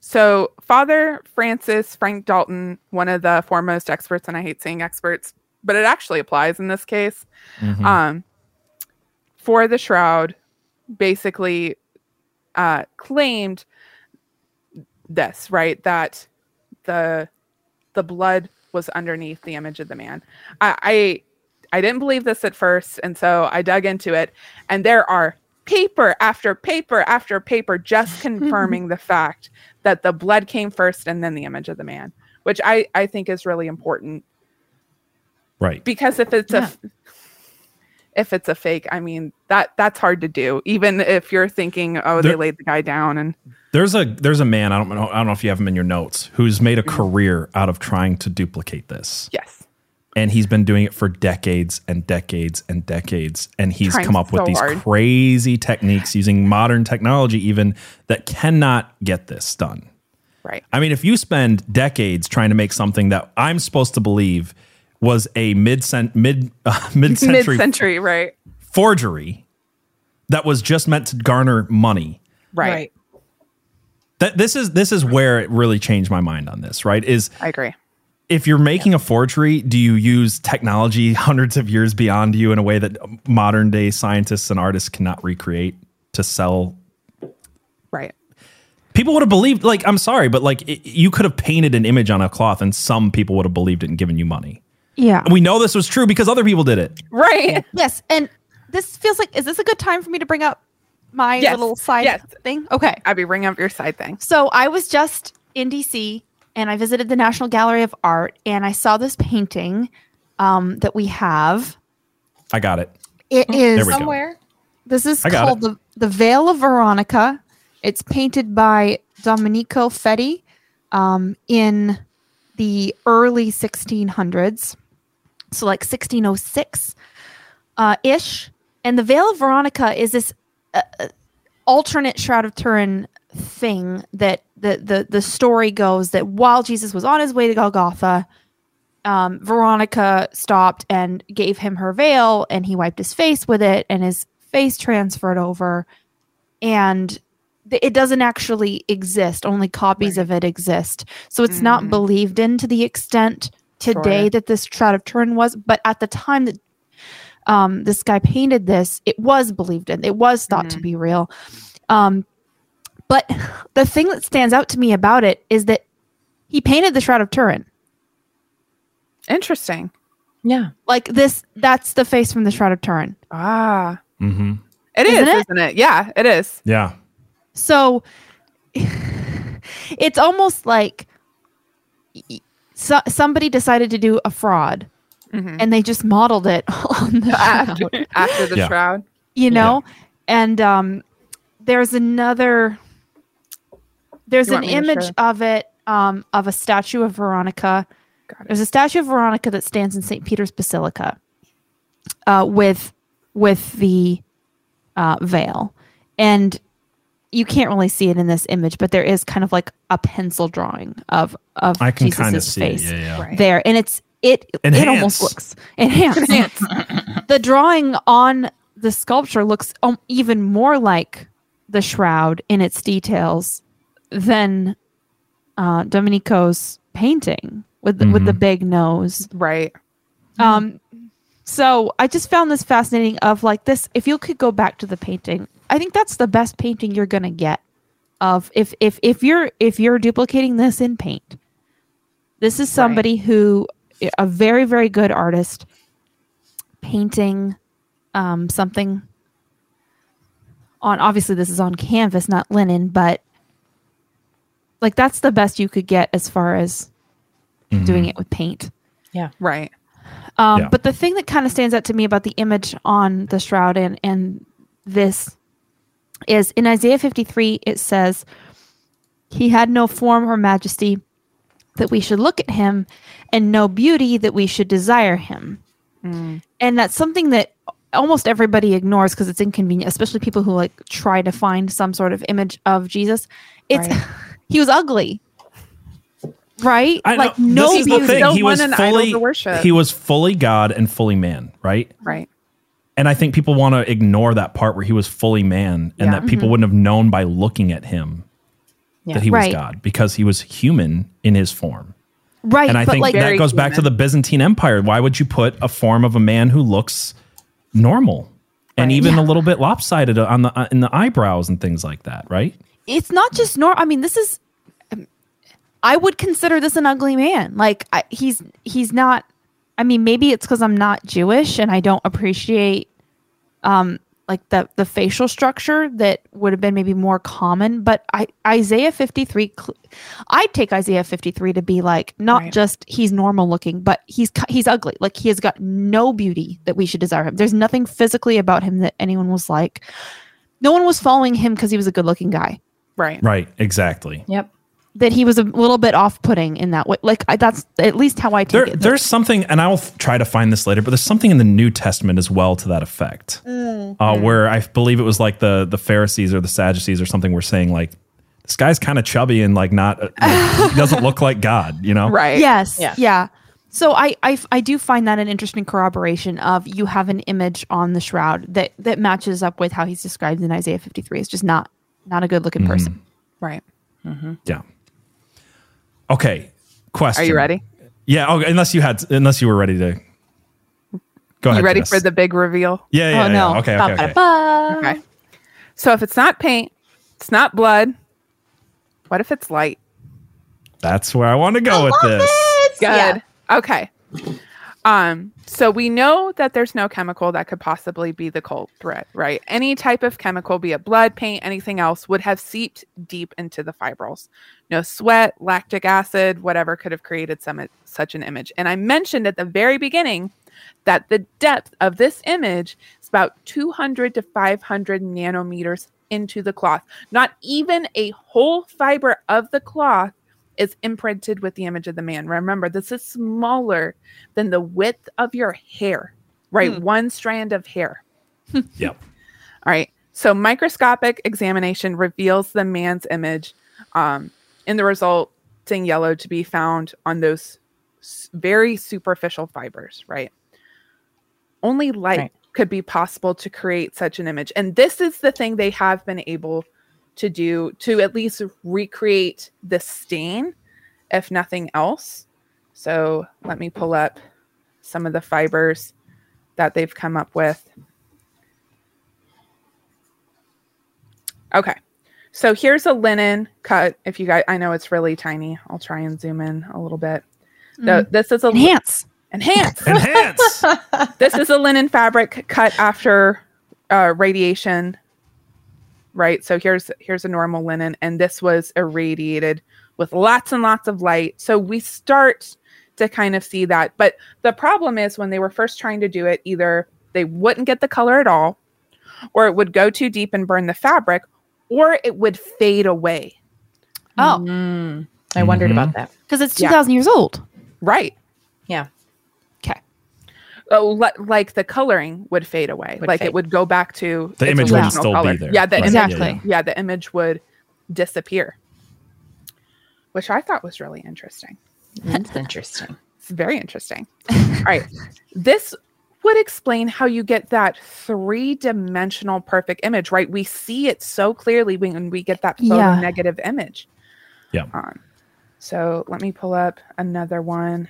So Father Francis Frank Dalton, one of the foremost experts, and I hate saying experts, but it actually applies in this case, for the shroud, basically claimed this, right? That the blood was underneath the image of the man. I didn't believe this at first, and so I dug into it, and there are paper after paper after paper, just confirming the fact that the blood came first and then the image of the man, which I think is really important. Right. Because if it's a fake, I mean, that's hard to do. Even if you're thinking, oh, they laid the guy down. And there's a man, I don't know if you have him in your notes, who's made a career out of trying to duplicate this. Yes. And he's been doing it for decades and decades and decades. And he's come up with these crazy techniques using modern technology even that cannot get this done. Right. I mean, if you spend decades trying to make something that I'm supposed to believe was a mid-century right forgery that was just meant to garner money. Right. That this is where it really changed my mind on this, right? Is I agree. If you're making a forgery, do you use technology hundreds of years beyond you in a way that modern day scientists and artists cannot recreate to sell? Right. People would have believed, like, I'm sorry, but like you could have painted an image on a cloth and some people would have believed it and given you money. Yeah. And we know this was true because other people did it. Right. Yes. And this feels like, is this a good time for me to bring up my little side thing? Okay. Abby, bring up your side thing. So I was just in DC and I visited the National Gallery of Art and I saw this painting that we have. I got it. It is somewhere. This is called the Veil of Veronica. It's painted by Domenico Feti in the early 1600s. So like 1606 ish. And the Veil of Veronica is this alternate Shroud of Turin thing that the story goes that while Jesus was on his way to Golgotha, Veronica stopped and gave him her veil and he wiped his face with it and his face transferred over. And it doesn't actually exist. Only copies of it exist. So it's not believed in to the extent today that this Shroud of Turin was. But at the time that this guy painted this, it was believed in. It was thought to be real. But the thing that stands out to me about it is that he painted the Shroud of Turin. Interesting. Yeah. Like this, that's the face from the Shroud of Turin. Ah. Mm-hmm. It is, isn't it? Yeah, it is. Yeah. So it's almost like somebody decided to do a fraud and they just modeled it on the shroud. After the shroud. You know? Yeah. And there's an image of it, of a statue of Veronica. There's a statue of Veronica that stands in St. Peter's Basilica with the veil. And you can't really see it in this image, but there is kind of like a pencil drawing of Jesus's face there. And it almost looks enhanced. The drawing on the sculpture looks even more like the shroud in its details than Domenico's painting with the big nose. Right. So I just found this fascinating of like this, if you could go back to the painting, I think that's the best painting you're going to get of if you're duplicating this in paint. This is somebody who a very, very good artist painting something on, obviously this is on canvas, not linen, but like that's the best you could get as far as doing it with paint. Yeah. Right. But the thing that kind of stands out to me about the image on the shroud and this is in Isaiah 53, it says, "He had no form or majesty that we should look at him and no beauty that we should desire him." And that's something that almost everybody ignores because it's inconvenient, especially people who like try to find some sort of image of Jesus. It's he was ugly. Right? Like no beauty. No one an idol to worship. He was fully God and fully man, right? Right. And I think people want to ignore that part where he was fully man and that people wouldn't have known by looking at him that he was God because he was human in his form. Right. And I think like, that goes back to the Byzantine Empire. Why would you put a form of a man who looks normal and even a little bit lopsided on the in the eyebrows and things like that, right? It's not just normal. I mean, this is... I would consider this an ugly man. Like he's not. I mean, maybe it's because I'm not Jewish and I don't appreciate like the facial structure that would have been maybe more common. But Isaiah 53, I'd take Isaiah 53 to be like, not right. just he's normal looking, but he's ugly. Like he has got no beauty that we should desire him. There's nothing physically about him that anyone was like, no one was following him because he was a good looking guy. Right. Right. Exactly. Yep. That he was a little bit off-putting in that way. Like that's at least how I take it. There's something, and I'll try to find this later, but there's something in the New Testament as well to that effect, where I believe it was like the Pharisees or the Sadducees or something were saying like, this guy's kind of chubby and like not, he doesn't look like God, you know? Right. Yes. Yeah. Yeah. So I do find that an interesting corroboration of you have an image on the shroud that matches up with how he's described in Isaiah 53. It's just not a good looking person. Right. Mm-hmm. Yeah. Okay, question. Are you ready? Yeah, okay, unless you were ready to go ahead. You ready for the big reveal? Yeah, yeah. Oh, no. Yeah. Okay. So if it's not paint, it's not blood. What if it's light? That's where I want to go with this. Good. Yeah. Okay. So we know that there's no chemical that could possibly be the culprit, right? Any type of chemical, be it blood, paint, anything else, would have seeped deep into the fibrils. No sweat, lactic acid, whatever could have created such an image. And I mentioned at the very beginning that the depth of this image is about 200 to 500 nanometers into the cloth. Not even a whole fiber of the cloth is imprinted with the image of the man. Remember, this is smaller than the width of your hair, right? One strand of hair. Yep. All right. So microscopic examination reveals the man's image, and the resulting yellow to be found on those very superficial fibers, right? Only light could be possible to create such an image. And this is the thing they have been able to do to at least recreate the stain, if nothing else. So let me pull up some of the fibers that they've come up with. Okay. So here's a linen cut. If you guys, I know it's really tiny. I'll try and zoom in a little bit. So this is Enhance. This is a linen fabric cut after radiation. Right. So here's a normal linen, and this was irradiated with lots and lots of light. So we start to kind of see that. But the problem is when they were first trying to do it, either they wouldn't get the color at all, or it would go too deep and burn the fabric, or it would fade away. Oh, I wondered about that. Because it's 2,000 years old. Right. Yeah. Oh, like the coloring would fade away. It would go back to the image would still color. Be there. Yeah, the image would disappear, which I thought was really interesting. That's interesting. It's very interesting. All right, this would explain how you get that three-dimensional perfect image. Right, we see it so clearly when we get that photonegative image. Yeah. So let me pull up another one.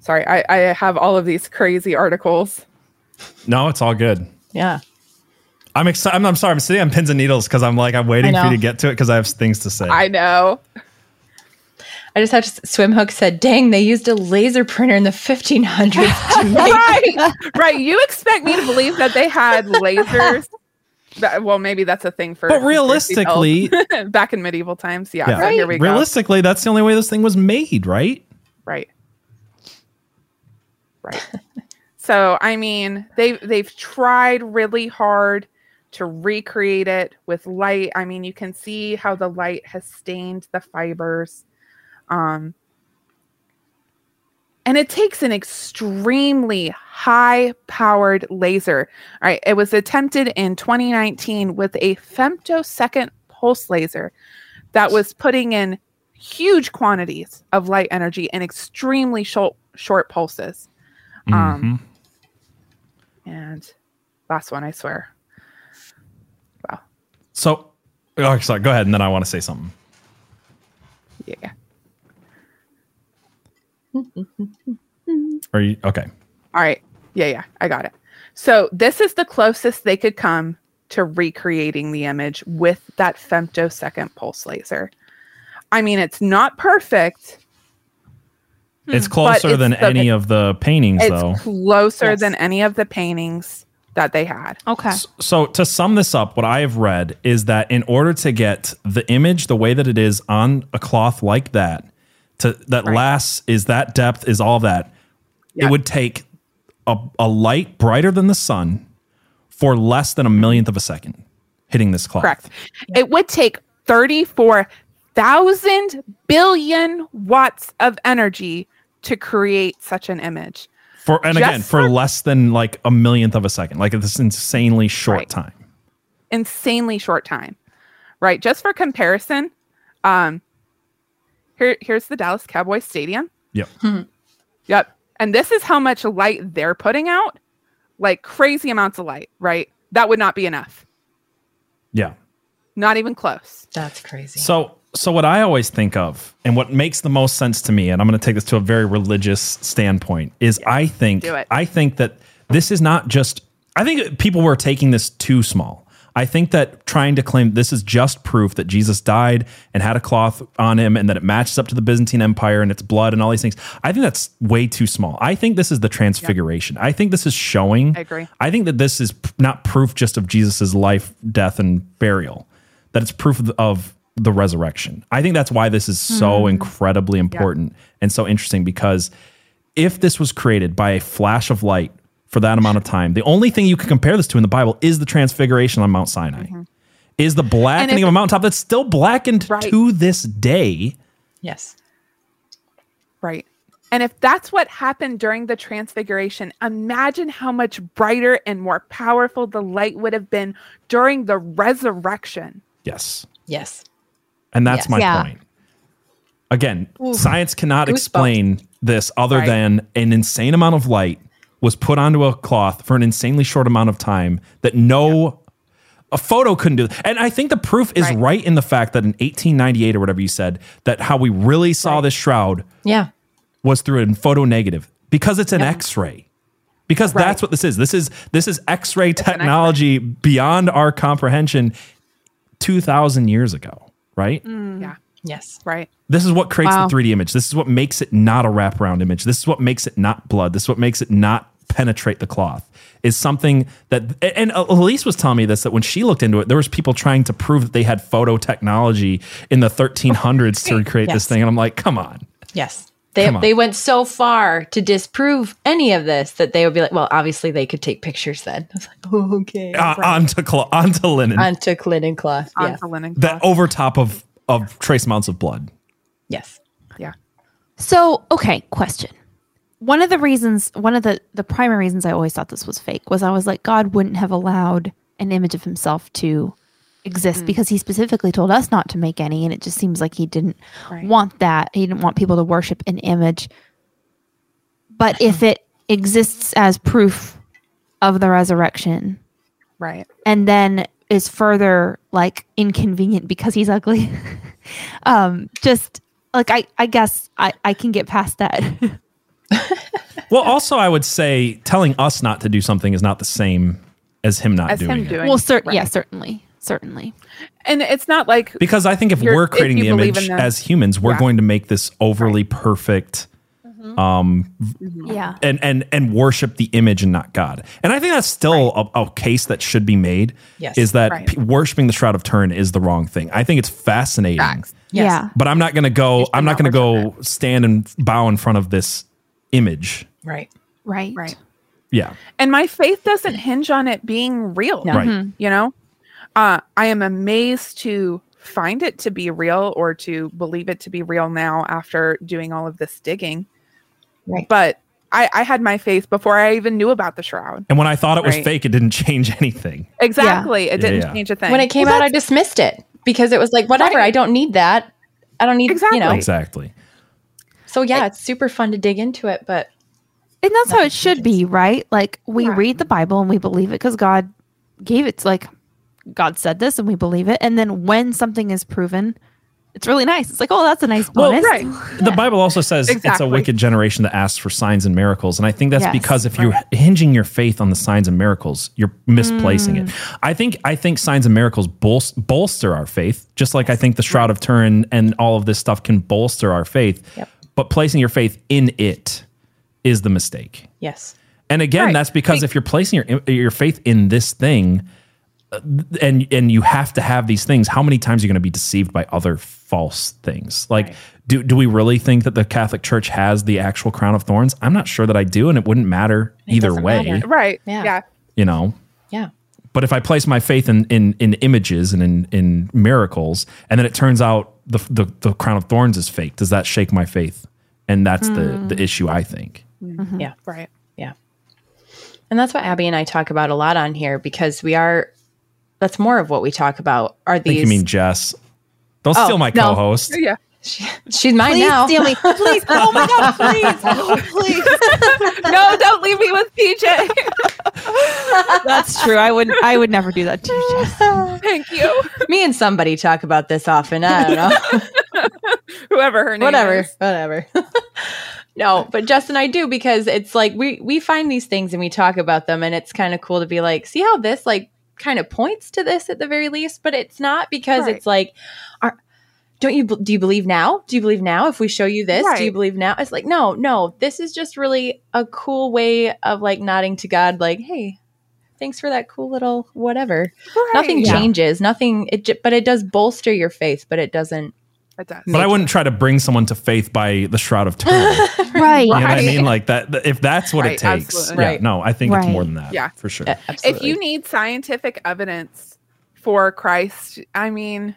Sorry, I have all of these crazy articles. No, it's all good. Yeah. I'm excited. I'm sorry. I'm sitting on pins and needles because I'm like, I'm waiting for you to get to it because I have things to say. I know. I just have to. Swimhook said, dang, they used a laser printer in the 1500s. Right. You expect me to believe that they had lasers? Well, maybe that's a thing for. But realistically. Back in medieval times. Yeah. So here we go. Realistically, that's the only way this thing was made, right? Right. Right. So, I mean, they've tried really hard to recreate it with light. I mean, you can see how the light has stained the fibers. And it takes an extremely high-powered laser. All right, it was attempted in 2019 with a femtosecond pulse laser that was putting in huge quantities of light energy and extremely short pulses. And last one, I swear. Wow. So, sorry, go ahead. And then I want to say something. Yeah. Are you okay? All right. Yeah. I got it. So this is the closest they could come to recreating the image with that femtosecond pulse laser. I mean, it's not perfect. It's closer than any of the paintings, though. It's closer than any of the paintings. that they had. Okay. So to sum this up, what I have read is that in order to get the image the way that it is on a cloth like that, lasts is that depth is all that, it would take a light brighter than the sun for less than a millionth of a second hitting this cloth. Correct. It would take 34,000 billion watts of energy to create such an image. For less than like a millionth of a second, like this insanely short time. Insanely short time, right? Just for comparison, here's the Dallas Cowboys stadium. Yep. Mm-hmm. Yep. And this is how much light they're putting out, like crazy amounts of light, right? That would not be enough. Yeah. Not even close. That's crazy. So what I always think of and what makes the most sense to me, and I'm going to take this to a very religious standpoint, is I think that this is not just, I think people were taking this too small. I think that trying to claim this is just proof that Jesus died and had a cloth on him and that it matches up to the Byzantine Empire and its blood and all these things, I think that's way too small. I think this is the transfiguration. Yeah. I think this is showing. I agree. I think that this is not proof just of Jesus's life, death, and burial, that it's proof of the resurrection. I think that's why this is so incredibly important and so interesting, because if this was created by a flash of light for that amount of time, the only thing you can compare this to in the Bible is the transfiguration on Mount Sinai, is the blackening of a mountaintop that's still blackened to this day. Yes. Right. And if that's what happened during the transfiguration, imagine how much brighter and more powerful the light would have been during the resurrection. Yes. Yes. And that's my point. Again, science cannot explain this other than an insane amount of light was put onto a cloth for an insanely short amount of time that a photo couldn't do. And I think the proof is right in the fact that in 1898 or whatever you said, that how we really saw this shroud was through a photo negative, because it's an X-ray. Because that's what this is. This is X-ray technology beyond our comprehension 2,000 years ago. Right? Mm. Yeah. Yes. Right. This is what creates the 3D image. This is what makes it not a wraparound image. This is what makes it not blood. This is what makes it not penetrate the cloth. Is something that, and Elise was telling me this, that when she looked into it, there was people trying to prove that they had photo technology in the 1300s to recreate this thing. And I'm like, come on. Yes. They went so far to disprove any of this that they would be like, well, obviously they could take pictures then. I was like, oh, okay. Onto linen. Onto linen cloth. Onto linen cloth. That over top of trace amounts of blood. Yes. Yeah. So, okay, question. One of the primary reasons I always thought this was fake was I was like, God wouldn't have allowed an image of himself to exist because he specifically told us not to make any, and it just seems like he didn't want that. He didn't want people to worship an image. But if it exists as proof of the resurrection, and then is further like inconvenient because he's ugly, just like I guess I can get past that. Well, also I would say telling us not to do something is not the same as him not doing it. Well, certainly. And it's not like, because I think if we're creating the image as humans, we're going to make this overly perfect, and worship the image and not God. And I think that's still a case that should be made. Yes. Is that worshiping the Shroud of Turin is the wrong thing. I think it's fascinating. Yes. Yeah. But I'm not going to go. I'm not going to go stand and bow in front of this image. Right. Yeah. And my faith doesn't hinge on it being real. No. Right. Mm-hmm. You know. I am amazed to find it to be real, or to believe it to be real now after doing all of this digging. Right. But I had my faith before I even knew about the shroud. And when I thought it was fake, it didn't change anything. Exactly. Yeah. It didn't change a thing. When it came out, I dismissed it because it was like, whatever, I don't need that. I don't need, you know. Exactly. So yeah, it's super fun to dig into it, but. And that's how it should be, right? Like we read the Bible and we believe it because God gave it, like, God said this and we believe it. And then when something is proven, it's really nice. It's like, oh, that's a nice bonus. Well, the Bible also says it's a wicked generation that asks for signs and miracles. And I think that's because if you're hinging your faith on the signs and miracles, you're misplacing it. I think signs and miracles bolster our faith, just like I think the Shroud of Turin and all of this stuff can bolster our faith. But placing your faith in it is the mistake. Yes. And again, right. That's because if you're placing your faith in this thing, and you have to have these things, how many times are you going to be deceived by other false things? Like, right. do we really think that the Catholic Church has the actual crown of thorns? I'm not sure that I do, and it wouldn't matter either way. Matter. Right. Yeah. You know? Yeah. But if I place my faith in images and in miracles, and then it turns out the crown of thorns is fake, does that shake my faith? And that's the issue, I think. Mm-hmm. Yeah. Right. Yeah. And that's what Abby and I talk about a lot on here, because that's more of what we talk about are these. I think you mean Jess. Don't steal my co-host. Yeah. She's mine now. Please steal me. Please. Oh my God, please. Oh, please. No, don't leave me with PJ. That's true. I would never do that to you, Jess. Thank you. Me and somebody talk about this often. I don't know. Whoever her name is. Whatever. No, but Jess and I do, because it's like we find these things and we talk about them, and it's kind of cool to be like, see how this like kind of points to this at the very least, but it's not, because it's like, do you believe now? Do you believe now? If we show you this, do you believe now? It's like, no, this is just really a cool way of like nodding to God. Like, hey, thanks for that cool little whatever. Right. Nothing changes. Nothing. But it does bolster your faith, but it doesn't. It does. But I wouldn't try to bring someone to faith by the Shroud of Turin. Right. You know what I mean? Like that, if that's what it takes. Absolutely. Yeah. Right. No, I think it's more than that. Yeah, for sure. If you need scientific evidence for Christ, I mean,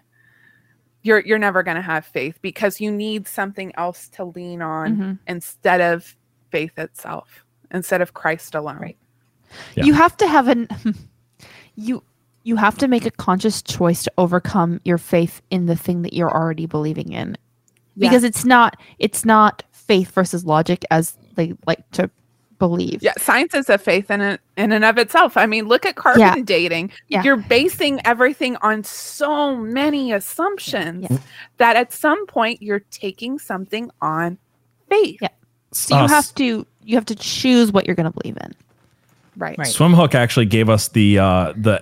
you're never going to have faith, because you need something else to lean on instead of faith itself, instead of Christ alone. Right. Yeah. You have to have you have to make a conscious choice to overcome your faith in the thing that you're already believing in, because it's not faith versus logic as they like to believe. Yeah, science is a faith in and of itself. I mean, look at carbon dating. Yeah. You're basing everything on so many assumptions that at some point you're taking something on faith. Yeah. So you have to choose what you're going to believe in. Right. Swimhook actually gave us the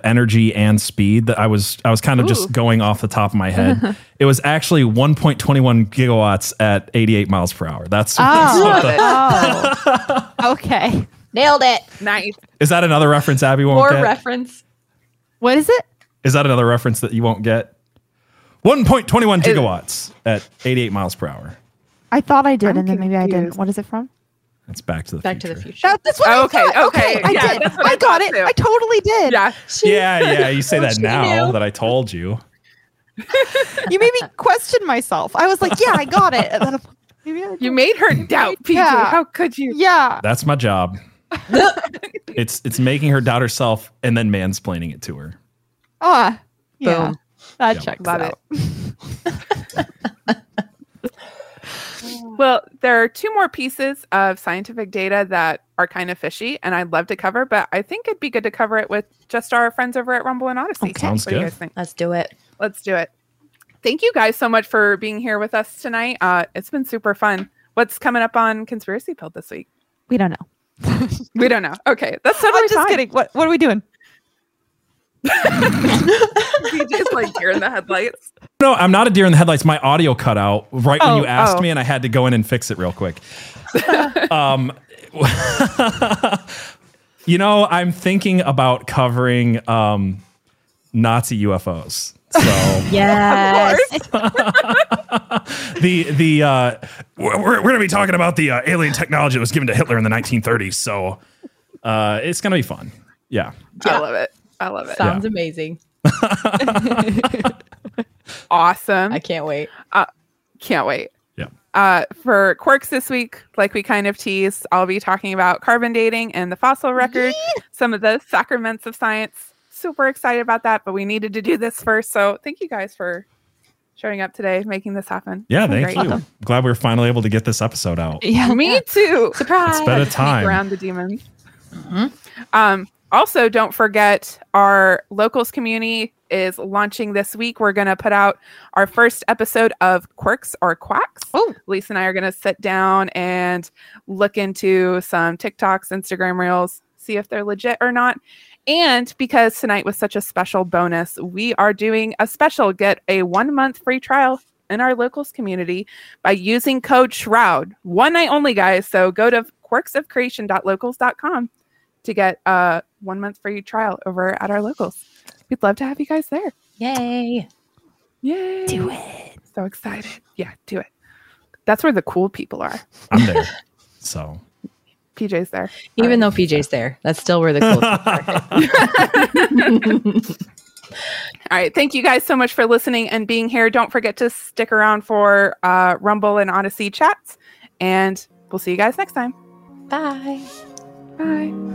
energy and speed that I was kind of just going off the top of my head. It was actually 1.21 gigawatts at 88 miles per hour. Okay. Nailed it. Nice. Is that another reference Abby won't get? More reference. What is it? Is that another reference that you won't get? 1.21 gigawatts at 88 miles per hour. I thought I did, then maybe I didn't. What is it from? It's Back to the Future. That's what I thought. Okay. I did. I got it. I totally did. Yeah. You say that now that I told you. You made me question myself. I was like, yeah, I got it. And then you made her doubt, PJ. Yeah. How could you? Yeah. That's my job. It's making her doubt herself and then mansplaining it to her. Yeah. Boom. That checks out. Well, there are two more pieces of scientific data that are kind of fishy, and I'd love to cover, but I think it'd be good to cover it with just our friends over at Rumble and Odyssey. Okay. Sounds good. Let's do it. Thank you guys so much for being here with us tonight. It's been super fun. What's coming up on Conspiracy Pilled this week? We don't know. Okay. That's totally I'm just fine. Kidding. What are we doing? DJ's like deer in the headlights. No, I'm not a deer in the headlights. My audio cut out when you asked me, and I had to go in and fix it real quick. I'm thinking about covering Nazi UFOs. So yes, the we're going to be talking about the alien technology that was given to Hitler in the 1930s. So it's going to be fun. Yeah, I love it. Sounds amazing. Awesome. I can't wait. Yeah. For Quirks this week, like we kind of teased, I'll be talking about carbon dating and the fossil record, some of the sacraments of science. Super excited about that, but we needed to do this first. So thank you guys for showing up today, making this happen. Yeah, thank you. I'm glad we were finally able to get this episode out. Yeah, me too. Surprise. It's been a time. Around the demons. Mm-hmm. Also, don't forget our Locals community is launching this week. We're going to put out our first episode of Quirks or Quacks. Oh, Lisa and I are going to sit down and look into some TikToks, Instagram reels, see if they're legit or not. And because tonight was such a special bonus, we are doing a special. Get a 1-month free trial in our Locals community by using code SHROUD. One night only, guys. So go to quirksofcreation.locals.com. to get a 1 month free trial over at our Locals. We'd love to have you guys there. Yay. Yay. Do it. So excited. Yeah, do it. That's where the cool people are. I'm there. So PJ's there. Even though PJ's there, that's still where the cool people are. All right. Thank you guys so much for listening and being here. Don't forget to stick around for Rumble and Odyssey chats. And we'll see you guys next time. Bye. Bye.